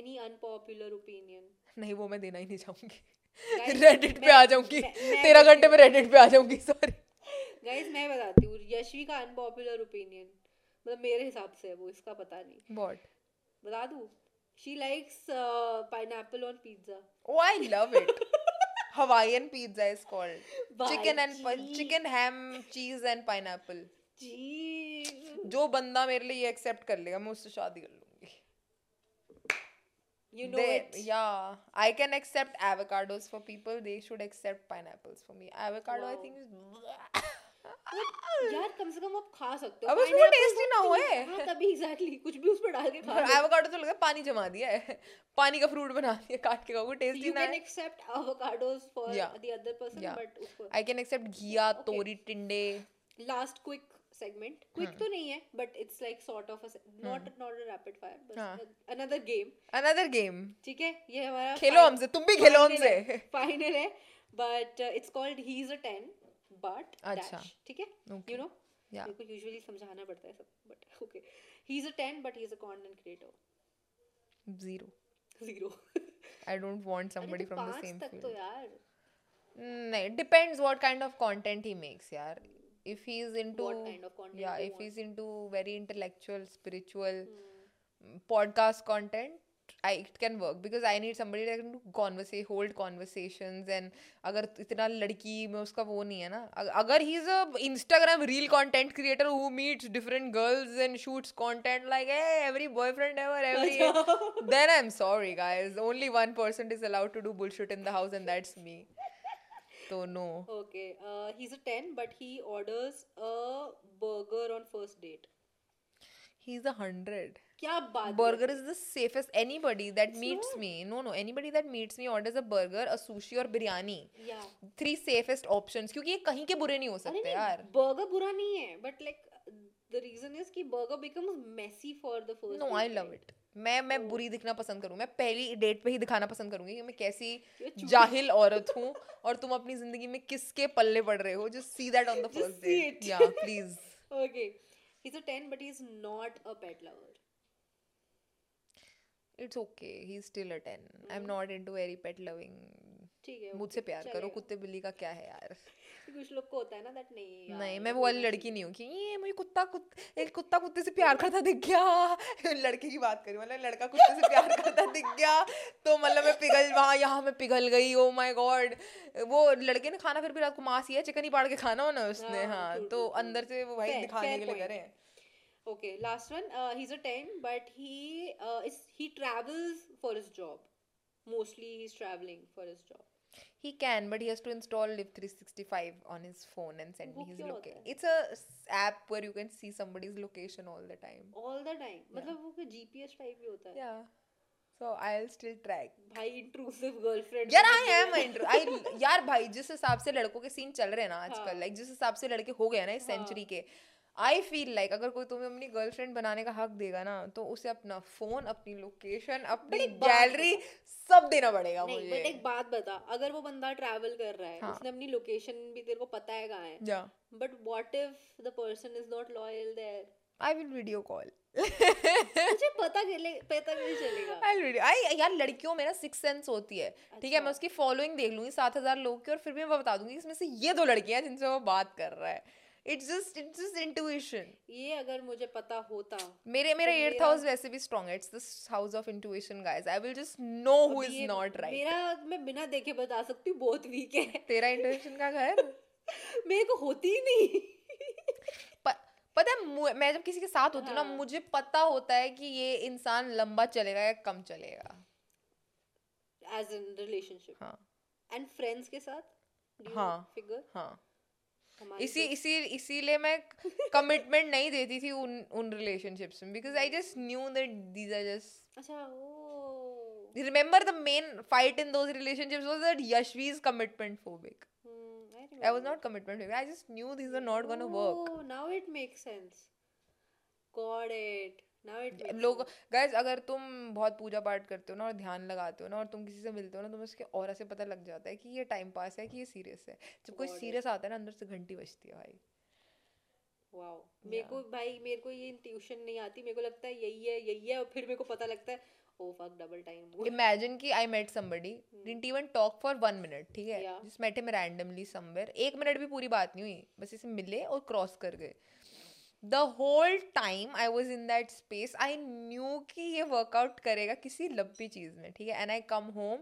any unpopular opinion? नहीं, वो मैं देना ही नहीं चाहूँगी। रेडिट पे आ जाऊँगी, 13 घंटे में रेडिट पे आ जाऊँगी, सॉरी गाइस। मैं बताती हूँ यशवी का अनपॉपुलर ओपिनियन, मतलब मेरे हिसाब से है वो, इसका पता नहीं, बट बता दूँ, she likes pineapple on pizza. Oh I love it. Hawaiian pizza is called chicken and chicken ham cheese and pineapple. जी, जो बंदा मेरे लिए ये एक्सेप्ट कर लेगा मैं उससे शादी कर लूंगी। You know it. Yeah. I can accept avocados for people. They should accept pineapples for me. Avocado, I think, is... यार कम से कम आप खा सकते हो, अब उसमें टेस्ट ही ना होए तभी एग्जैक्टली कुछ भी उसमें डाल के खा लो। एवोकाडो तो लगता है पानी जमा दिया है, पानी का फ्रूट बना दिया, काट के खाओ, टेस्ट ही ना है। You can accept avocados for the other person, but उसको I can accept घिया, तोरी, टिंडे। Last quick segment, quick तो नहीं है, but it's like sort of a not a rapid fire, but another game। ठीक है, ये हमारा खेलो हमसे, तुम भी खेलो हमसे, final है, but it's called he's a 10 but dash, ठीक है, you know, मेरे को usually समझाना पड़ता है सब, but okay, he's a 10 but he's a content creator, zero, I don't want somebody from the same field, नहीं, depends what kind of content he makes, यार, if he's into, what kind of content, yeah, if he's into very intellectual, spiritual, podcast content, it can work because I need somebody that can hold conversations and अगर इतना लड़की में उसका वो नहीं है ना, अगर he is a Instagram real content creator who meets different girls and shoots content like hey, every boyfriend ever, then I'm sorry guys, only one person is allowed to do bullshit in the house and that's me. So no. Okay, he's a 10 but he orders a burger on first date. He's a 100. क्या बात? Burger is the safest. Anybody that meets me, anybody that meets me orders a burger, a sushi और biryani. Yeah. 3 safest options. क्योंकि ये कहीं के बुरे नहीं हो सकते यार. Burger बुरा नहीं है, but like the reason is कि burger becomes messy for the first. No, I love it. मैं बुरी दिखना पसंद करूँ, मैं पहली डेट पे ही दिखाना पसंद करूँगी कि मैं कैसी जाहिल औरत हूँ और तुम अपनी जिंदगी में किसके पल्ले पड़ रहे हो. Just see that on the first date. Yeah, please. Okay. He's a 10, but he's not a pet lover. It's okay. He's still a 10. I'm not into very pet loving. ठीक है. मुझसे प्यार करो, कुत्ते बिल्ली का क्या है यार. कुछ लोग को होता है ना that नहीं, मैं वो वाली लड़की नहीं हूँ कि ये मुझे कुत्ता कुत्ते से प्यार करता दिख गया, लड़के की बात करी मतलब लड़का कुत्ते से प्यार करता दिख गया तो मतलब मैं पिघल गई. ओ माय गॉड, वो लड़के ने खाना फिर भी रात को मांस या चिकन ही पाड़ के खाना हो ना उसने, हाँ तो अंदर से वो भाई दिखाने के लिए कर रहे हैं. Okay, last one. He's a 10, but he travels for his job. Mostly he's traveling for his job. He can, but he has to install Live 365 on his phone and send me his location. It's a app where you can see somebody's location all the time. All the time. मतलब वो कोई GPS type ही होता है. Yeah. So I'll still track. भाई intrusive girlfriend. यार I am intrusive. यार भाई जिस हिसाब से लड़कों के सीन चल रहे हैं ना आजकल, like जिस हिसाब से लड़के हो गए हैं ना इस सेंचुरी के, I feel like अगर कोई तुम्हें अपनी गर्लफ्रेंड बनाने का हक देगा ना तो उसे अपना फोन, अपनी लोकेशन, अपनी गैलरी सब देना पड़ेगा मुझे. बट एक बात बता, अगर वो बंदा ट्रैवल कर रहा है, उसने अपनी लोकेशन भी तेरे को पता है कहाँ है, but what if the person is not loyal there? I will video call. मुझे पता नहीं चलेगा. यार लड़कियों में ना सिक्स सेंस होती है, ठीक है, मैं उसकी फॉलोइंग देख लूंगी 7,000 लोग की और फिर भी मैं बता दूंगी इसमें से ये 2 लड़कियां जिनसे वो बात कर रहा है. It's just intuition. ये अगर मुझे पता होता, मेरा 8th house वैसे भी strong है. It's the house of intuition, guys. I will just know who is not right. मैं बिना देखे बता सकती हूँ, बहुत weak है. तेरा intuition का घर मेरे को होती ही नहीं. पता है मैं जब किसी के साथ होती हूँ ना, मुझे पता होता है कि ये इंसान लंबा चलेगा या कम चलेगा. As in relationship. हाँ. And friends के साथ. हाँ. Figure. हाँ. इसीलिए मैं कमिटमेंट नहीं देती थी उन रिलेशनशिप्स में, because I just knew that these are just. अच्छा, oh remember the main fight in those relationships was that Yashvi is commitment phobic. I was not commitment phobic, I just knew this are not gonna work. Oh now it makes sense, got it. लोग guys अगर तुम बहुत पूजा पाठ करते हो ना और ध्यान लगाते हो ना और तुम किसी से मिलते हो ना, तुम्हें उसके ऑरा से पता लग जाता है कि ये टाइम पास है कि ये सीरियस है. जब कोई सीरियस आता है ना, अंदर से घंटी बजती है भाई. वाओ, मेरे को ये इंट्यूशन नहीं आती, मेरे को लगता है यही है और फिर मेरे को पता लगता है oh fuck, double time. Imagine कि I met somebody, didn't even talk for 1 minute, ठीक है, just met him randomly somewhere, 1 minute भी पूरी बात नहीं हुई, बस इसे मिले और क्रॉस कर गए. The whole time I was in that space, I knew कि ये workout करेगा किसी लंबी चीज़ में, ठीक है. And I come home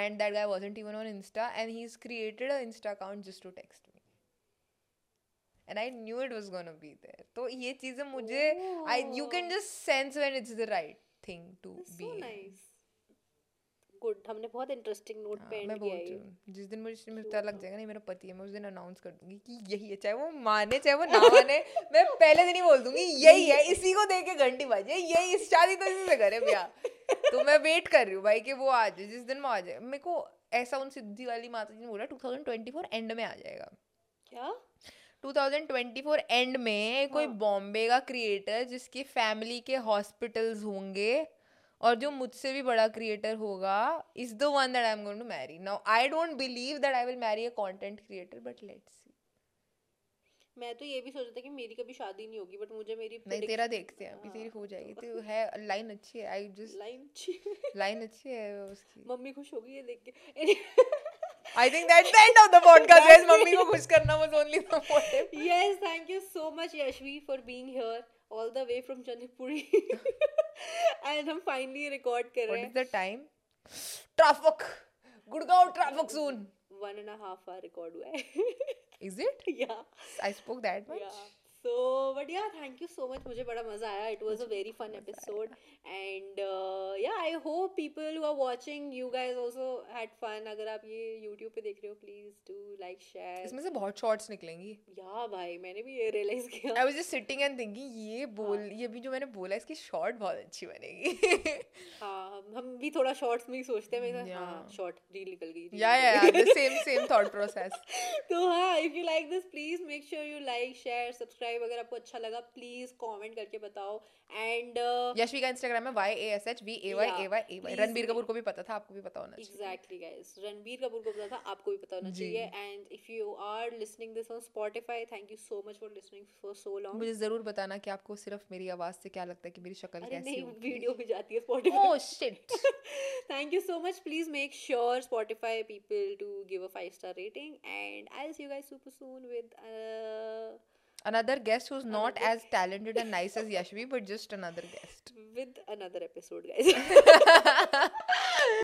and that guy wasn't even on Insta and he's created an Insta account just to text me. And I knew it was gonna be there. तो ये चीज़ें मुझे you can just sense when it's the right thing to be. That's so nice. Good, हमने बहुत interesting note पे and किया है। जिस दिन मुझे पता लग जाएगा नहीं मेरा पति है, मैं उस दिन अनाउंस कर दूंगी कि यही है, चाहे वो माने चाहे वो ना माने, मैं पहले दिन ही बोल दूंगी यही है, इसी को देके घंटी बजे, यही इस शादी तो इसी से करे ब्याह। तो मैं वेट कर रही हूँ भाई कि वो आ जाए, जिस दिन वो आ जाए। मेरे को ऐसा उन सिद्धि वाली माता जी ने बोला 2024 एंड में आ जाएगा। क्या 2024 एंड में? कोई बॉम्बे का क्रिएटर जिसकी फैमिली के हॉस्पिटल्स होंगे और जो मुझसे भी बड़ा क्रिएटर होगा, is the one that I am going to marry. Now I don't believe that I will marry a content creator, but let's see. मैं तो ये भी सोच रहा था कि मेरी कभी शादी नहीं होगी, बट मुझे मेरी नहीं, तेरा देखते हैं अभी तेरी हो जाएगी तो है। लाइन अच्छी है, आई जस्ट लाइन अच्छी है उसकी। मम्मी खुश होगी ये देख के। I think that's the end of the podcast. Yes, mummy ko khush karna was only the motive. Yes, thank you so much Yashvi for being here all the way from Janipuri. And I'm finally record kar rahe. What is the time? Traffic. Gurugaon traffic soon. 1.5 hour record hua hai. Is it? Yeah. I spoke that much. Yeah. So, but yeah, thank you so much. मुझे बड़ा मजा आया. It was a very fun episode. And yeah, I hope people who are watching, you guys also had fun. अगर आप ये YouTube पे देख रहे हो, please do like, share. इसमें से बहुत shorts निकलेंगी. Yeah भाई, मैंने भी ये realize किया. I was just sitting and thinking, ये भी जो मैंने बोला इसकी short बहुत अच्छी बनेगी. हाँ, हम भी थोड़ा shorts में ही सोचते हैं. मैं हाँ, short reel निकल गई. Yeah, the same thought process. तो हाँ, if you like this, please make sure you like, share, subscribe. अगर आपको अच्छा लगा प्लीज कमेंट करके बताओ। एंड यशवी का इंस्टाग्राम है YASHVAYAYAY। रणबीर कपूर को भी पता था, आपको भी पता होना चाहिए। एग्जैक्टली गाइस, रणबीर कपूर को पता था, आपको भी पता होना चाहिए। And if you are listening this on Spotify, thank you so much for listening for so long. मुझे जरूर बताना कि आपको सिर्फ मेरी आवाज से क्या लगता है कि मेरी शक्ल कैसी होगी। वीडियो भी जाती है Spotify. Oh shit, thank you so much. Please make sure Spotify people to give a 5-star rating and I will see you guys super soon with another guest who's not as talented and nice as Yashvi, but just another guest. With another episode, guys.